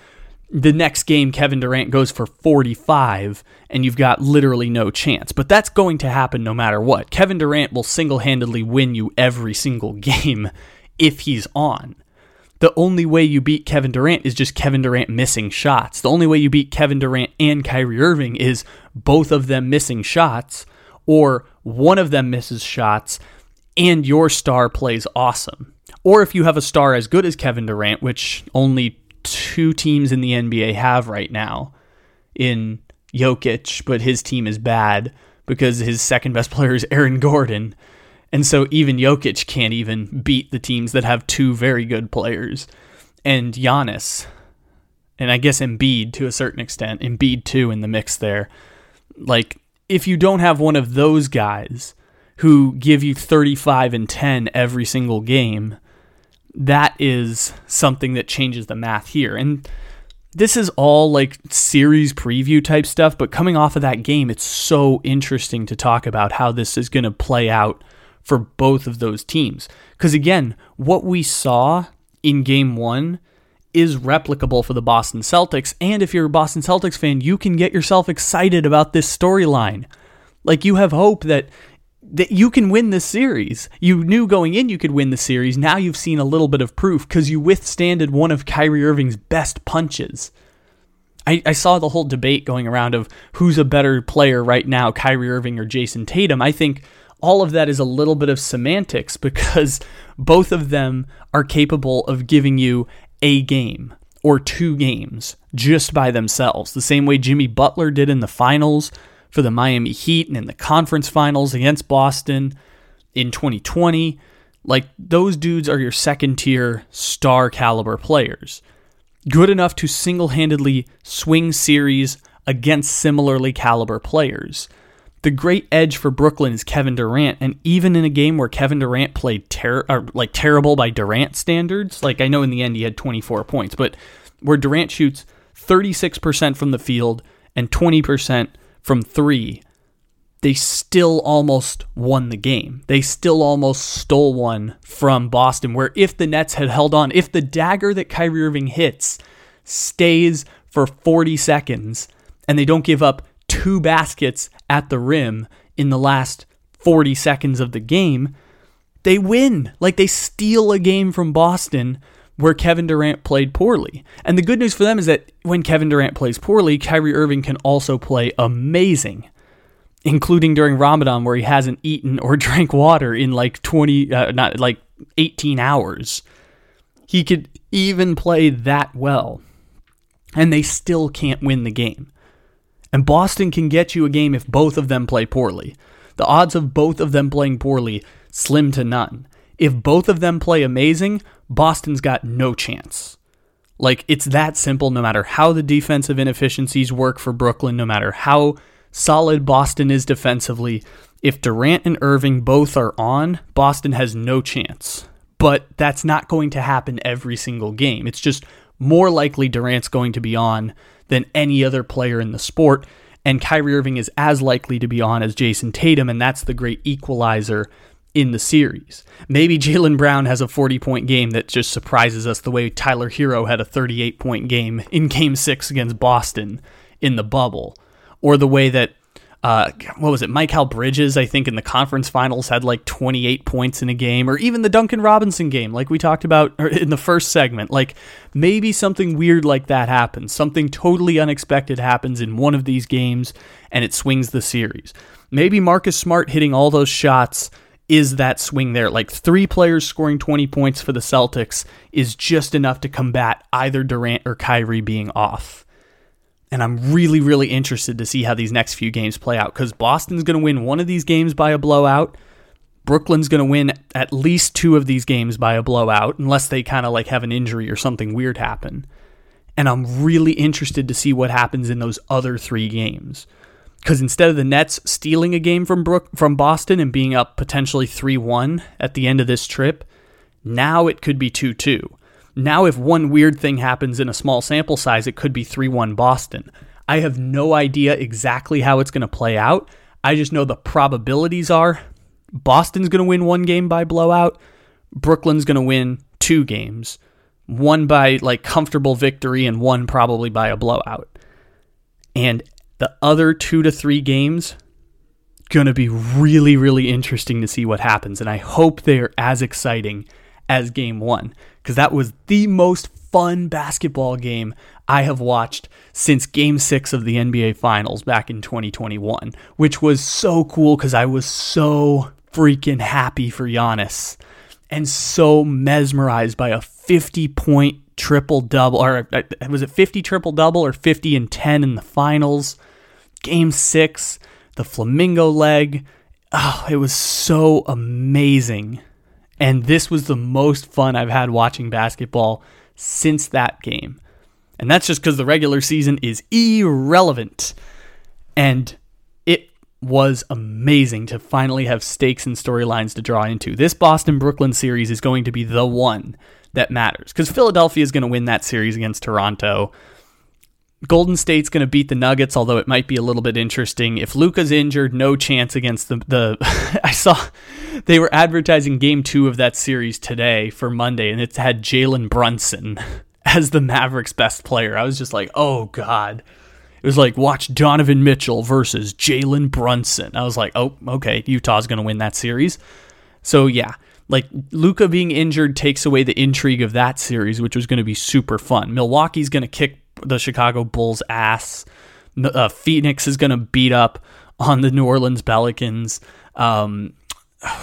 the next game Kevin Durant goes for forty-five and you've got literally no chance. But that's going to happen no matter what. Kevin Durant will single-handedly win you every single game if he's on. The only way you beat Kevin Durant is just Kevin Durant missing shots. The only way you beat Kevin Durant and Kyrie Irving is both of them missing shots, or one of them misses shots and your star plays awesome. Or if you have a star as good as Kevin Durant, which only two teams in the N B A have right now, in Jokic, but his team is bad because his second best player is Aaron Gordon. And so even Jokic can't even beat the teams that have two very good players. And Giannis, and I guess Embiid to a certain extent, Embiid too in the mix there. Like, if you don't have one of those guys who give you thirty-five and ten every single game, that is something that changes the math here. And this is all like series preview type stuff, but coming off of that game, it's so interesting to talk about how this is going to play out for both of those teams. Because again, what we saw in game one is replicable for the Boston Celtics. And if you're a Boston Celtics fan, you can get yourself excited about this storyline. Like, you have hope that that you can win this series. You knew going in you could win the series. Now you've seen a little bit of proof because you withstanded one of Kyrie Irving's best punches. I, I saw the whole debate going around of who's a better player right now, Kyrie Irving or Jayson Tatum. I think all of that is a little bit of semantics, because both of them are capable of giving you a game or two games just by themselves, the same way Jimmy Butler did in the finals for the Miami Heat and in the conference finals against Boston in twenty twenty. Like, those dudes are your second tier star caliber players, good enough to single-handedly swing series against similarly caliber players. The great edge for Brooklyn is Kevin Durant, and even in a game where Kevin Durant played ter- or like terrible by Durant standards, like, I know in the end he had twenty-four points, but where Durant shoots thirty-six percent from the field and twenty percent from three, they still almost won the game. They still almost stole one from Boston, where if the Nets had held on, if the dagger that Kyrie Irving hits stays for forty seconds and they don't give up two baskets at the rim in the last forty seconds of the game, they win. Like, they steal a game from Boston where Kevin Durant played poorly. And the good news for them is that when Kevin Durant plays poorly, Kyrie Irving can also play amazing, including during Ramadan, where he hasn't eaten or drank water in like twenty, uh, not like eighteen hours. He could even play that well, and they still can't win the game. And Boston can get you a game if both of them play poorly. The odds of both of them playing poorly, slim to none. If both of them play amazing, Boston's got no chance. Like, it's that simple. No matter how the defensive inefficiencies work for Brooklyn, no matter how solid Boston is defensively, if Durant and Irving both are on, Boston has no chance. But that's not going to happen every single game. It's just more likely Durant's going to be on than any other player in the sport, and Kyrie Irving is as likely to be on as Jayson Tatum, and that's the great equalizer in the series. Maybe Jaylen Brown has a forty-point game that just surprises us the way Tyler Herro had a thirty-eight-point game in Game six against Boston in the bubble, or the way that, uh, what was it, Mikal Bridges, I think, in the conference finals had like twenty-eight points in a game, or even the Duncan Robinson game, like we talked about in the first segment. Like, maybe something weird like that happens. Something totally unexpected happens in one of these games, and it swings the series. Maybe Marcus Smart hitting all those shots is that swing there. Like, three players scoring twenty points for the Celtics is just enough to combat either Durant or Kyrie being off. And I'm really, really interested to see how these next few games play out, because Boston's going to win one of these games by a blowout. Brooklyn's going to win at least two of these games by a blowout, unless they kind of like have an injury or something weird happen. And I'm really interested to see what happens in those other three games, because instead of the Nets stealing a game from Brook- from Boston and being up potentially three one at the end of this trip, now it could be two two. Now, if one weird thing happens in a small sample size, it could be three one Boston. I have no idea exactly how it's going to play out. I just know the probabilities are Boston's going to win one game by blowout. Brooklyn's going to win two games, one by like comfortable victory and one probably by a blowout. And the other two to three games, going to be really, really interesting to see what happens. And I hope they are as exciting as game one, because that was the most fun basketball game I have watched since game six of the N B A Finals back in twenty twenty-one, which was so cool because I was so freaking happy for Giannis and so mesmerized by a fifty-point triple-double, or was it fifty triple-double or fifty and ten in the finals? Game six, the flamingo leg. Oh, it was so amazing. And this was the most fun I've had watching basketball since that game. And that's just because the regular season is irrelevant. And it was amazing to finally have stakes and storylines to draw into. This Boston-Brooklyn series is going to be the one that matters, because Philadelphia is going to win that series against Toronto. Golden State's going to beat the Nuggets, although it might be a little bit interesting. If Luka's injured, no chance against the... the I saw they were advertising game two of that series today for Monday, and it had Jalen Brunson as the Mavericks' best player. I was just like, oh, God. It was like, watch Donovan Mitchell versus Jalen Brunson. I was like, oh, okay, Utah's going to win that series. So, yeah. Like, Luka being injured takes away the intrigue of that series, which was going to be super fun. Milwaukee's going to kick the Chicago Bulls' ass. Uh, Phoenix is going to beat up on the New Orleans Pelicans. Um,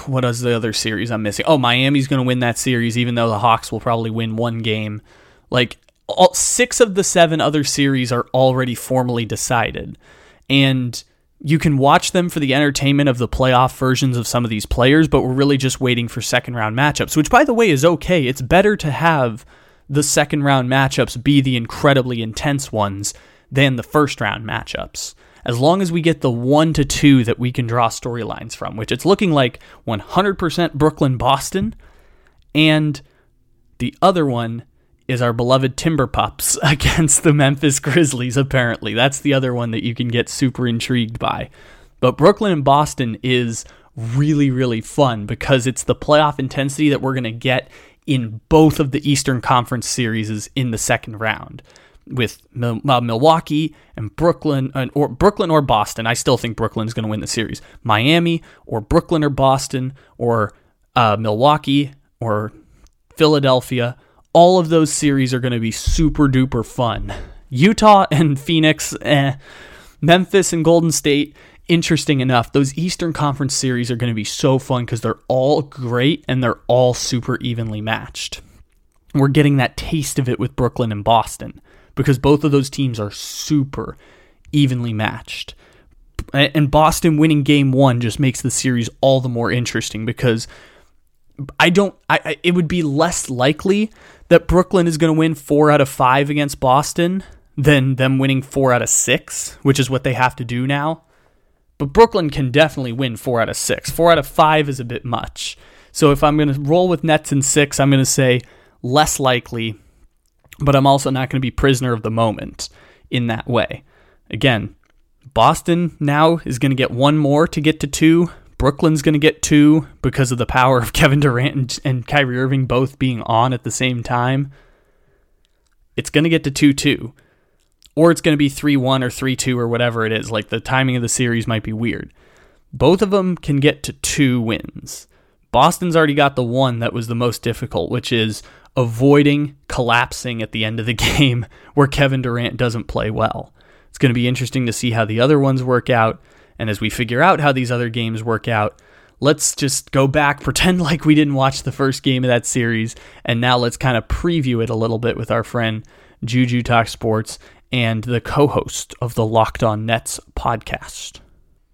what is the other series I'm missing? Oh, Miami's going to win that series, even though the Hawks will probably win one game. Like, all, six of the seven other series are already formally decided. And you can watch them for the entertainment of the playoff versions of some of these players, but we're really just waiting for second-round matchups, which, by the way, is okay. It's better to have the second round matchups be the incredibly intense ones than the first round matchups, as long as we get the one to two that we can draw storylines from, which it's looking like one hundred percent Brooklyn Boston, and the other one is our beloved Timber Pups against the Memphis Grizzlies, apparently. That's the other one that you can get super intrigued by. But Brooklyn and Boston is really, really fun because it's the playoff intensity that we're going to get in both of the Eastern Conference series in the second round with uh, Milwaukee and Brooklyn uh, or Brooklyn or Boston. I still think Brooklyn's going to win the series. Miami or Brooklyn or Boston or uh, Milwaukee or Philadelphia. All of those series are going to be super duper fun. Utah and Phoenix, eh. Memphis and Golden State, interesting enough. Those Eastern Conference series are going to be so fun because they're all great and they're all super evenly matched. We're getting that taste of it with Brooklyn and Boston because both of those teams are super evenly matched. And Boston winning game one just makes the series all the more interesting because I don't, I, I it would be less likely that Brooklyn is going to win four out of five against Boston than them winning four out of six, which is what they have to do now. But Brooklyn can definitely win four out of six. Four out of five is a bit much. So if I'm going to roll with Nets in six, I'm going to say less likely, but I'm also not going to be prisoner of the moment in that way. Again, Boston now is going to get one more to get to two. Brooklyn's going to get two because of the power of Kevin Durant and, and Kyrie Irving both being on at the same time. It's going to get to two two. Or it's going to be three one or three two or whatever it is. Like, the timing of the series might be weird. Both of them can get to two wins. Boston's already got the one that was the most difficult, which is avoiding collapsing at the end of the game where Kevin Durant doesn't play well. It's going to be interesting to see how the other ones work out. And as we figure out how these other games work out, let's just go back, pretend like we didn't watch the first game of that series, and now let's kind of preview it a little bit with our friend Juju Talk Sports and the co-host of the Locked On Nets podcast.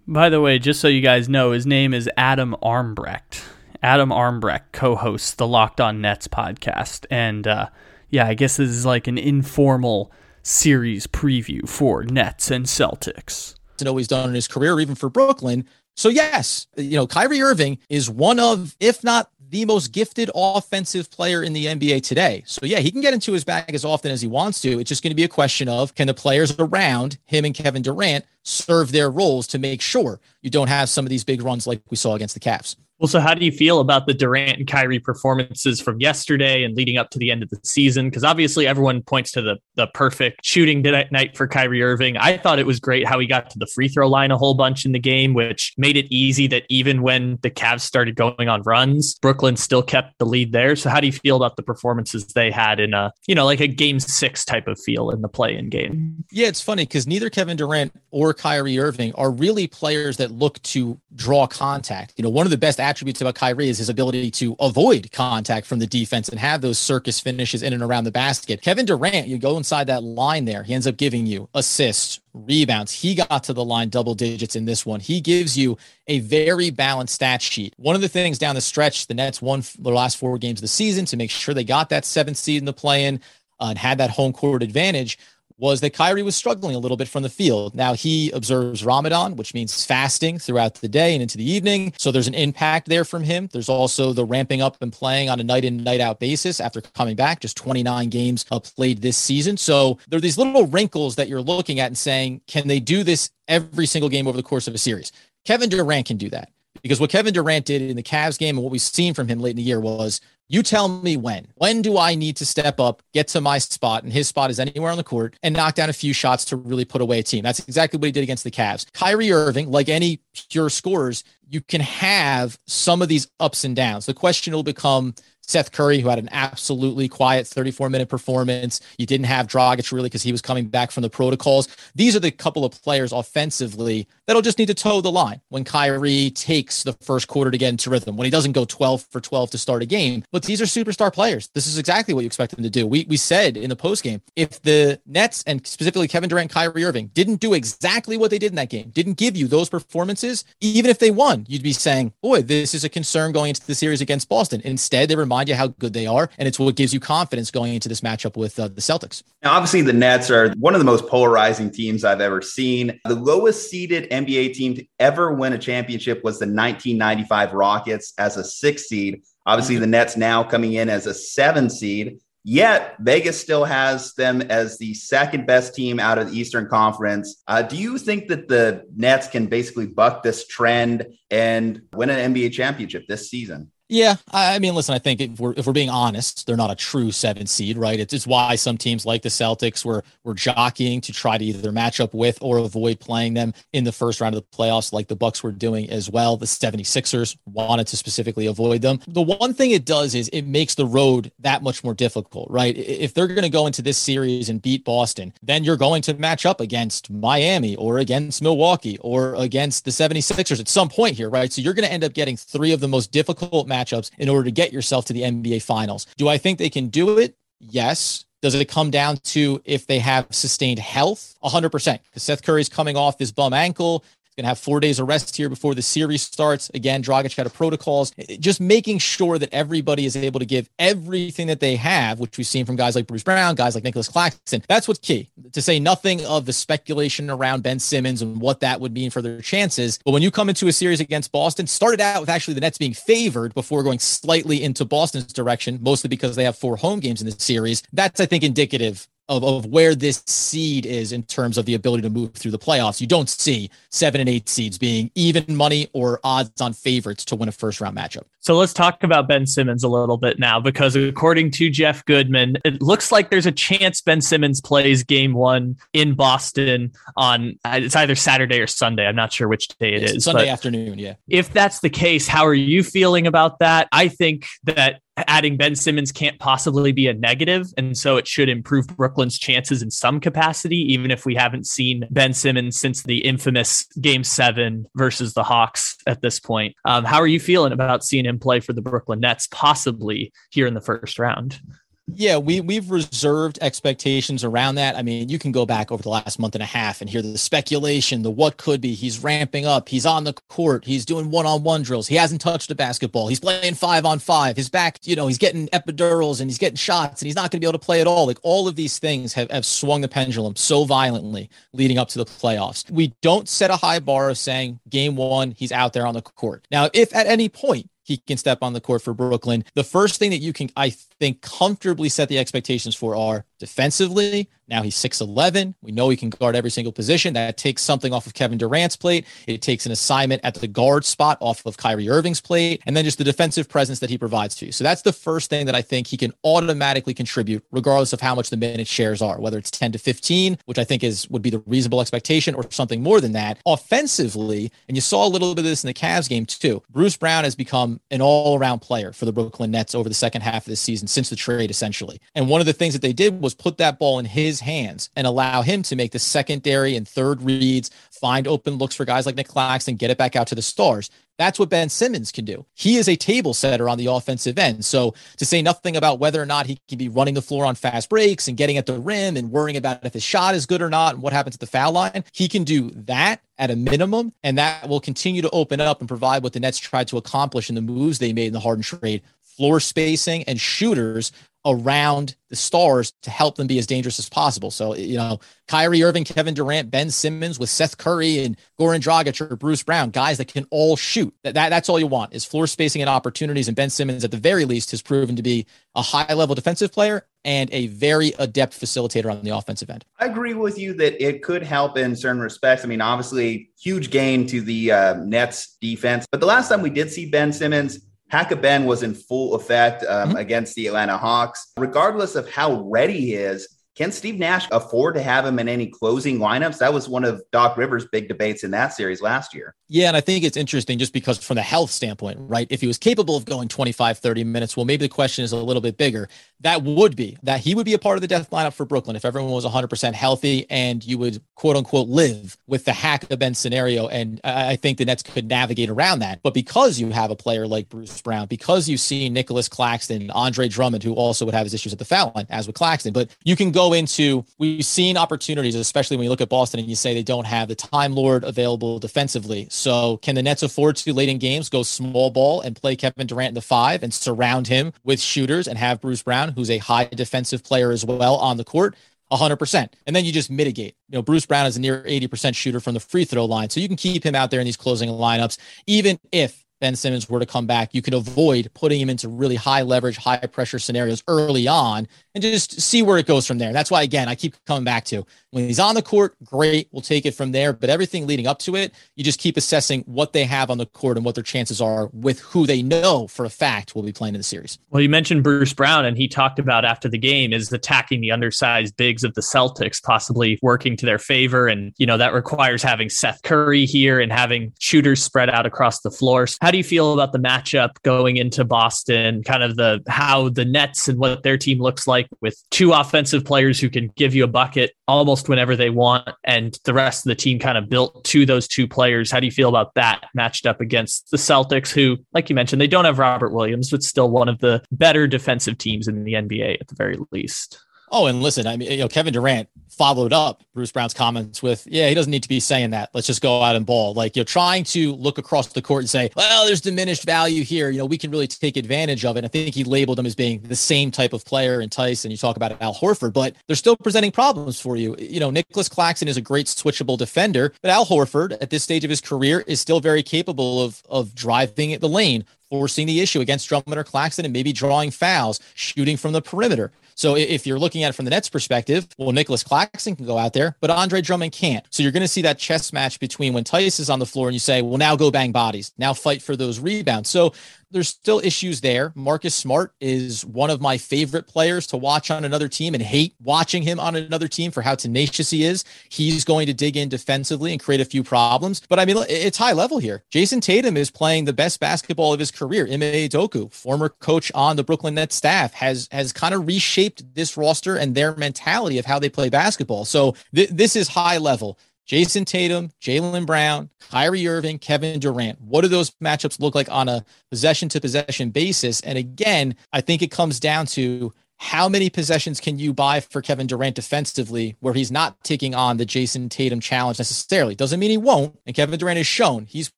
By the way, just so you guys know, his name is Adam Armbrecht. Adam Armbrecht co-hosts the Locked On Nets podcast. And uh, yeah, I guess this is like an informal series preview for Nets and Celtics. And always done in his career, even for Brooklyn. So yes, you know, Kyrie Irving is one of, if not the most gifted offensive player in the N B A today. So yeah, he can get into his bag as often as he wants to. It's just going to be a question of, can the players around him and Kevin Durant serve their roles to make sure you don't have some of these big runs like we saw against the Cavs? Well, so how do you feel about the Durant and Kyrie performances from yesterday and leading up to the end of the season? Because obviously everyone points to the the perfect shooting night for Kyrie Irving. I thought it was great how he got to the free throw line a whole bunch in the game, which made it easy that even when the Cavs started going on runs, Brooklyn still kept the lead there. So how do you feel about the performances they had in a, you know, like a game six type of feel in the play-in game? Yeah, it's funny because neither Kevin Durant or Kyrie Irving are really players that look to draw contact. You know, one of the best attributes about Kyrie is his ability to avoid contact from the defense and have those circus finishes in and around the basket. Kevin Durant, you go inside that line there, he ends up giving you assists, rebounds. He got to the line double digits in this one. He gives you a very balanced stat sheet. One of the things down the stretch, the Nets won their last four games of the season to make sure they got that seventh seed in the play-in uh, and had that home court advantage, was that Kyrie was struggling a little bit from the field. Now he observes Ramadan, which means fasting throughout the day and into the evening. So there's an impact there from him. There's also the ramping up and playing on a night in, night out basis after coming back, just twenty-nine games played this season. So there are these little wrinkles that you're looking at and saying, can they do this every single game over the course of a series? Kevin Durant can do that because what Kevin Durant did in the Cavs game and what we've seen from him late in the year was, you tell me when. When do I need to step up, get to my spot, and his spot is anywhere on the court, and knock down a few shots to really put away a team? That's exactly what he did against the Cavs. Kyrie Irving, like any pure scorers, you can have some of these ups and downs. The question will become Seth Curry, who had an absolutely quiet thirty-four minute performance. You didn't have Dragic really because he was coming back from the protocols. These are the couple of players offensively that'll just need to toe the line when Kyrie takes the first quarter to get into rhythm, when he doesn't go twelve for twelve to start a game. But these are superstar players. This is exactly what you expect them to do. We we said in the postgame, if the Nets and specifically Kevin Durant, Kyrie Irving didn't do exactly what they did in that game, didn't give you those performances, even if they won, you'd be saying, boy, this is a concern going into the series against Boston. Instead, they remind you how good they are, and it's what gives you confidence going into this matchup with uh, the Celtics. Now, obviously, the Nets are one of the most polarizing teams I've ever seen. The lowest seeded N B A team to ever win a championship was the nineteen ninety-five Rockets as a six seed. Obviously, the Nets now coming in as a seven seed. Yet Vegas still has them as the second best team out of the Eastern Conference. Uh, do you think that the Nets can basically buck this trend and win an N B A championship this season? Yeah, I mean, listen, I think if we're if we're being honest, they're not a true seven seed, right? It's, it's why some teams like the Celtics were were jockeying to try to either match up with or avoid playing them in the first round of the playoffs, like the Bucks were doing as well. The 76ers wanted to specifically avoid them. The one thing it does is it makes the road that much more difficult, right? If they're going to go into this series and beat Boston, then you're going to match up against Miami or against Milwaukee or against the 76ers at some point here, right? So you're going to end up getting three of the most difficult matches matchups in order to get yourself to the N B A Finals. Do I think they can do it? Yes. Does it come down to if they have sustained health? one hundred percent. Because Seth Curry's coming off this bum ankle. He's going to have four days of rest here before the series starts. Again, Dragic had a protocols. Just making sure that everybody is able to give everything that they have, which we've seen from guys like Bruce Brown, guys like Nicholas Claxton. That's what's key. To say nothing of the speculation around Ben Simmons and what that would mean for their chances. But when you come into a series against Boston, started out with actually the Nets being favored before going slightly into Boston's direction, mostly because they have four home games in the series. That's, I think, indicative of, of where this seed is in terms of the ability to move through the playoffs. You don't see seven and eight seeds being even money or odds on favorites to win a first round matchup. So let's talk about Ben Simmons a little bit now, because according to Jeff Goodman, it looks like there's a chance Ben Simmons plays game one in Boston on, it's either Saturday or Sunday. I'm not sure which day it it's is. Sunday afternoon, yeah. If that's the case, how are you feeling about that? I think that adding Ben Simmons can't possibly be a negative, and so it should improve Brooklyn's chances in some capacity, even if we haven't seen Ben Simmons since the infamous Game seven versus the Hawks at this point. Um, how are you feeling about seeing him play for the Brooklyn Nets, possibly here in the first round? Yeah, we, we've reserved expectations around that. I mean, you can go back over the last month and a half and hear the speculation, the what could be. He's ramping up. He's on the court. He's doing one-on-one drills. He hasn't touched a basketball. He's playing five-on-five. His back, you know, he's getting epidurals and he's getting shots and he's not going to be able to play at all. Like, all of these things have, have swung the pendulum so violently leading up to the playoffs. We don't set a high bar of saying game one, he's out there on the court. Now, if at any point he can step on the court for Brooklyn, the first thing that you can, I think, comfortably set the expectations for are defensively. Now he's six eleven. We know he can guard every single position. That takes something off of Kevin Durant's plate. It takes an assignment at the guard spot off of Kyrie Irving's plate, and then just the defensive presence that he provides to you. So that's the first thing that I think he can automatically contribute, regardless of how much the minute shares are, whether it's ten to fifteen, which I think is would be the reasonable expectation, or something more than that. Offensively, and you saw a little bit of this in the Cavs game too, Bruce Brown has become an all-around player for the Brooklyn Nets over the second half of this season since the trade, essentially. And one of the things that they did was put that ball in his hands and allow him to make the secondary and third reads, find open looks for guys like Nick Claxton, get it back out to the stars. That's what Ben Simmons can do. He is a table setter on the offensive end. So to say nothing about whether or not he can be running the floor on fast breaks and getting at the rim and worrying about if his shot is good or not and what happens at the foul line, he can do that at a minimum, and that will continue to open up and provide what the Nets tried to accomplish in the moves they made in the Harden trade, floor spacing and shooters around the stars to help them be as dangerous as possible. So, you know, Kyrie Irving, Kevin Durant, Ben Simmons with Seth Curry and Goran Dragic or Bruce Brown, guys that can all shoot. That, that That's all you want is floor spacing and opportunities. And Ben Simmons, at the very least, has proven to be a high-level defensive player and a very adept facilitator on the offensive end. I agree with you that it could help in certain respects. I mean, obviously, huge gain to the uh, Nets defense. But the last time we did see Ben Simmons, Hack-a-Ben was in full effect um, mm-hmm. against the Atlanta Hawks. Regardless of how ready he is, can Steve Nash afford to have him in any closing lineups? That was one of Doc Rivers' big debates in that series last year. Yeah, and I think it's interesting just because from the health standpoint, right? If he was capable of going twenty-five, thirty minutes, well, maybe the question is a little bit bigger. That would be that he would be a part of the death lineup for Brooklyn if everyone was one hundred percent healthy, and you would, quote unquote, live with the hack-a-Ben scenario. And I think the Nets could navigate around that. But because you have a player like Bruce Brown, because you see Nicholas Claxton, Andre Drummond, who also would have his issues at the foul line, as with Claxton, but you can go into, we've seen opportunities, especially when you look at Boston and you say they don't have the Time Lord available defensively. So can the Nets afford to, late in games, go small ball and play Kevin Durant in the five and surround him with shooters and have Bruce Brown, who's a high defensive player as well, on the court? one hundred percent. And then you just mitigate. You know, Bruce Brown is a near eighty percent shooter from the free throw line, so you can keep him out there in these closing lineups, even if Ben Simmons were to come back, you can avoid putting him into really high leverage, high pressure scenarios early on and just see where it goes from there. That's why, again, I keep coming back to when he's on the court, great. We'll take it from there. But everything leading up to it, you just keep assessing what they have on the court and what their chances are with who they know for a fact will be playing in the series. Well, you mentioned Bruce Brown, and he talked about after the game is attacking the undersized bigs of the Celtics, possibly working to their favor. And, you know, that requires having Seth Curry here and having shooters spread out across the floor. How do you feel about the matchup going into Boston, kind of the how the Nets and what their team looks like with two offensive players who can give you a bucket almost whenever they want, and the rest of the team kind of built to those two players? How do you feel about that matched up against the Celtics, who, like you mentioned, they don't have Robert Williams, but still one of the better defensive teams in the N B A at the very least? Oh, and listen, I mean, you know, Kevin Durant followed up Bruce Brown's comments with, yeah, he doesn't need to be saying that. Let's just go out and ball. Like, you're trying to look across the court and say, well, there's diminished value here. You know, we can really take advantage of it. And I think he labeled him as being the same type of player in Tice, and you talk about Al Horford, but they're still presenting problems for you. You know, Nicholas Claxton is a great switchable defender, but Al Horford at this stage of his career is still very capable of, of driving at the lane, forcing the issue against Drummond or Claxton and maybe drawing fouls, shooting from the perimeter. So if you're looking at it from the Nets perspective, well, Nicholas Claxton can go out there, but Andre Drummond can't. So you're going to see that chess match between when Tice is on the floor and you say, well, now go bang bodies, now fight for those rebounds. So there's still issues there. Marcus Smart is one of my favorite players to watch on another team and hate watching him on another team for how tenacious he is. He's going to dig in defensively and create a few problems. But I mean, it's high level here. Jayson Tatum is playing the best basketball of his career. Ime Udoka, former coach on the Brooklyn Nets staff, has, has kind of reshaped this roster and their mentality of how they play basketball. So th- this is high level. Jayson Tatum, Jaylen Brown, Kyrie Irving, Kevin Durant. What do those matchups look like on a possession-to-possession basis? And again, I think it comes down to how many possessions can you buy for Kevin Durant defensively where he's not taking on the Jayson Tatum challenge necessarily. Doesn't mean he won't. And Kevin Durant has shown he's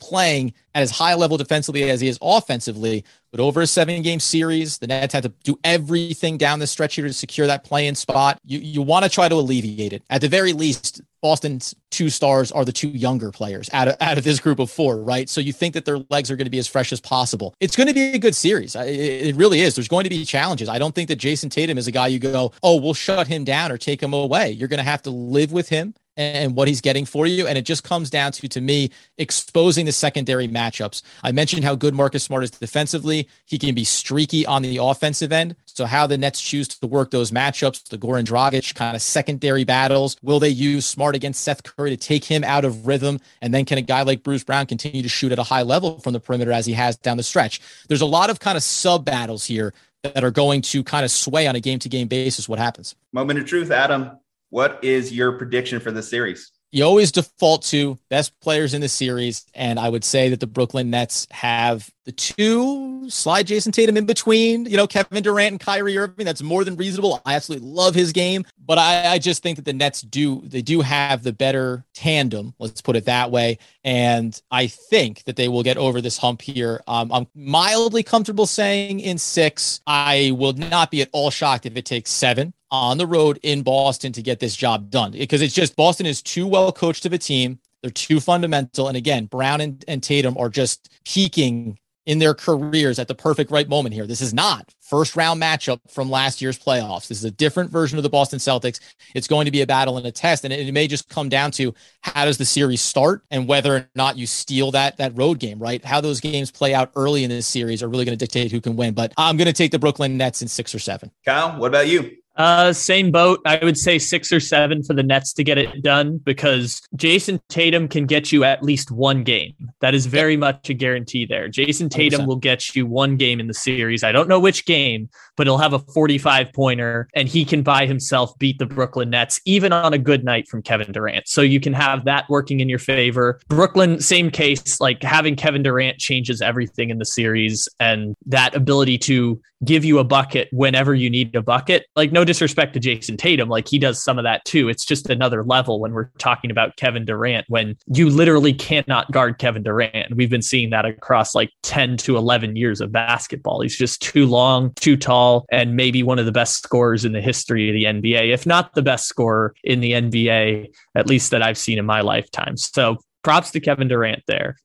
playing at as high a level defensively as he is offensively. But over a seven-game series, the Nets have to do everything down the stretch here to secure that play-in spot. You, you want to try to alleviate it. At the very least, Boston's two stars are the two younger players out of, out of this group of four, right? So you think that their legs are going to be as fresh as possible. It's going to be a good series. It really is. There's going to be challenges. I don't think that Jayson Tatum is a guy you go, oh, we'll shut him down or take him away. You're going to have to live with him and what he's getting for you. And it just comes down to, to me, exposing the secondary matchups. I mentioned how good Marcus Smart is defensively. He can be streaky on the offensive end. So how the Nets choose to work those matchups, the Goran Dragic kind of secondary battles. Will they use Smart against Seth Curry to take him out of rhythm? And then can a guy like Bruce Brown continue to shoot at a high level from the perimeter as he has down the stretch? There's a lot of kind of sub battles here that are going to kind of sway on a game-to-game basis what happens. Moment of truth, Adam. What is your prediction for the series? You always default to best players in the series, and I would say that the Brooklyn Nets have the two, slide Jayson Tatum in between, you know, Kevin Durant and Kyrie Irving. That's more than reasonable. I absolutely love his game, but I, I just think that the Nets do, they do have the better tandem, let's put it that way, and I think that they will get over this hump here. Um, I'm mildly comfortable saying in six. I will not be at all shocked if it takes seven on the road in Boston to get this job done, because it's just Boston is too well coached of a team. They're too fundamental. And again, Brown and, and Tatum are just peaking in their careers at the perfect right moment here. This is not first round matchup from last year's playoffs. This is a different version of the Boston Celtics. It's going to be a battle and a test. And it, it may just come down to how does the series start and whether or not you steal that, that road game, right? How those games play out early in this series are really going to dictate who can win, but I'm going to take the Brooklyn Nets in six or seven. Kyle, what about you? Uh, same boat. I would say six or seven for the Nets to get it done, because Jayson Tatum can get you at least one game. That is very much a guarantee there. Jayson Tatum one hundred percent will get you one game in the series. I don't know which game, but he'll have a forty-five pointer and he can by himself beat the Brooklyn Nets, even on a good night from Kevin Durant. So you can have that working in your favor. Brooklyn, same case, like having Kevin Durant changes everything in the series, and that ability to give you a bucket whenever you need a bucket. Like, no disrespect to Jayson Tatum, like he does some of that too. It's just another level when we're talking about Kevin Durant, when you literally cannot guard Kevin Durant. We've been seeing that across like ten to eleven years of basketball. He's just too long, too tall, and maybe one of the best scorers in the history of the N B A, if not the best scorer in the N B A, at least that I've seen in my lifetime. So props to Kevin Durant there.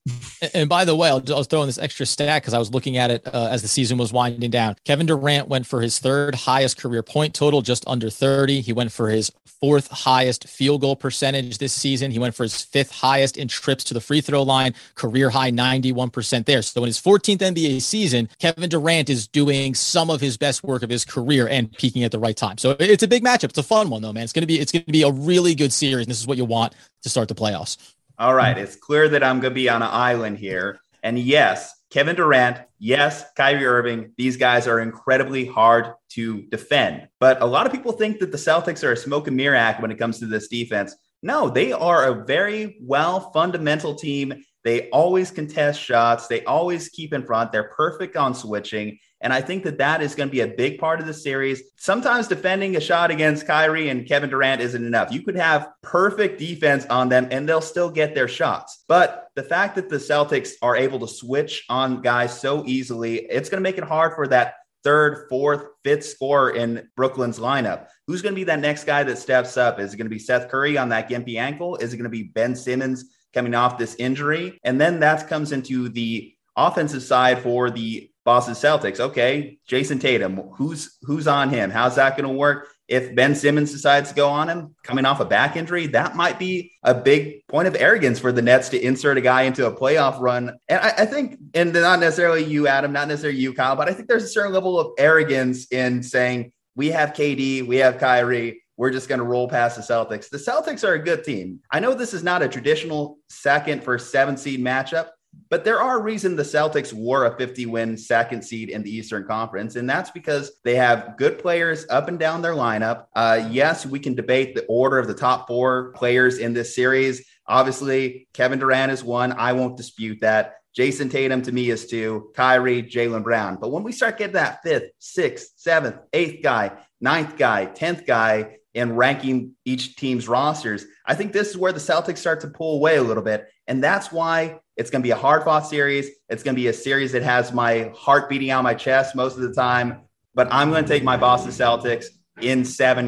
And by the way, I'll, I'll throw in this extra stat because I was looking at it uh, as the season was winding down. Kevin Durant went for his third highest career point total, just under thirty. He went for his fourth highest field goal percentage this season. He went for his fifth highest in trips to the free throw line, career high ninety-one percent there. So in his fourteenth N B A season, Kevin Durant is doing some of his best work of his career and peaking at the right time. So it's a big matchup. It's a fun one though, man. It's going to be, it's going to be a really good series. And this is what you want to start the playoffs. All right. It's clear that I'm going to be on an island here. And yes, Kevin Durant, yes, Kyrie Irving, these guys are incredibly hard to defend. But a lot of people think that the Celtics are a smoke and mirror act when it comes to this defense. No, they are a very well fundamental team. They always contest shots. They always keep in front. They're perfect on switching. And I think that that is going to be a big part of the series. Sometimes defending a shot against Kyrie and Kevin Durant isn't enough. You could have perfect defense on them and they'll still get their shots. But the fact that the Celtics are able to switch on guys so easily, it's going to make it hard for that third, fourth, fifth scorer in Brooklyn's lineup. Who's going to be that next guy that steps up? Is it going to be Seth Curry on that gimpy ankle? Is it going to be Ben Simmons coming off this injury? And then that comes into the offensive side for the Boston Celtics. Okay, Jayson Tatum, who's who's on him? How's that going to work? If Ben Simmons decides to go on him, coming off a back injury, that might be a big point of arrogance for the Nets to insert a guy into a playoff run. And I, I think, and not necessarily you, Adam, not necessarily you, Kyle, but I think there's a certain level of arrogance in saying, we have K D, we have Kyrie, we're just going to roll past the Celtics. The Celtics are a good team. I know this is not a traditional second for seven seed matchup, but there are reasons the Celtics were a fifty-win second seed in the Eastern Conference, and that's because they have good players up and down their lineup. Uh, yes, we can debate the order of the top four players in this series. Obviously, Kevin Durant is one. I won't dispute that. Jayson Tatum, to me, is two. Kyrie, Jaylen Brown. But when we start getting that fifth, sixth, seventh, eighth guy, ninth guy, tenth guy, and ranking each team's rosters, I think this is where the Celtics start to pull away a little bit, and that's why it's going to be a hard-fought series. It's going to be a series that has my heart beating out of my chest most of the time, but I'm going to take my Boston Celtics in seven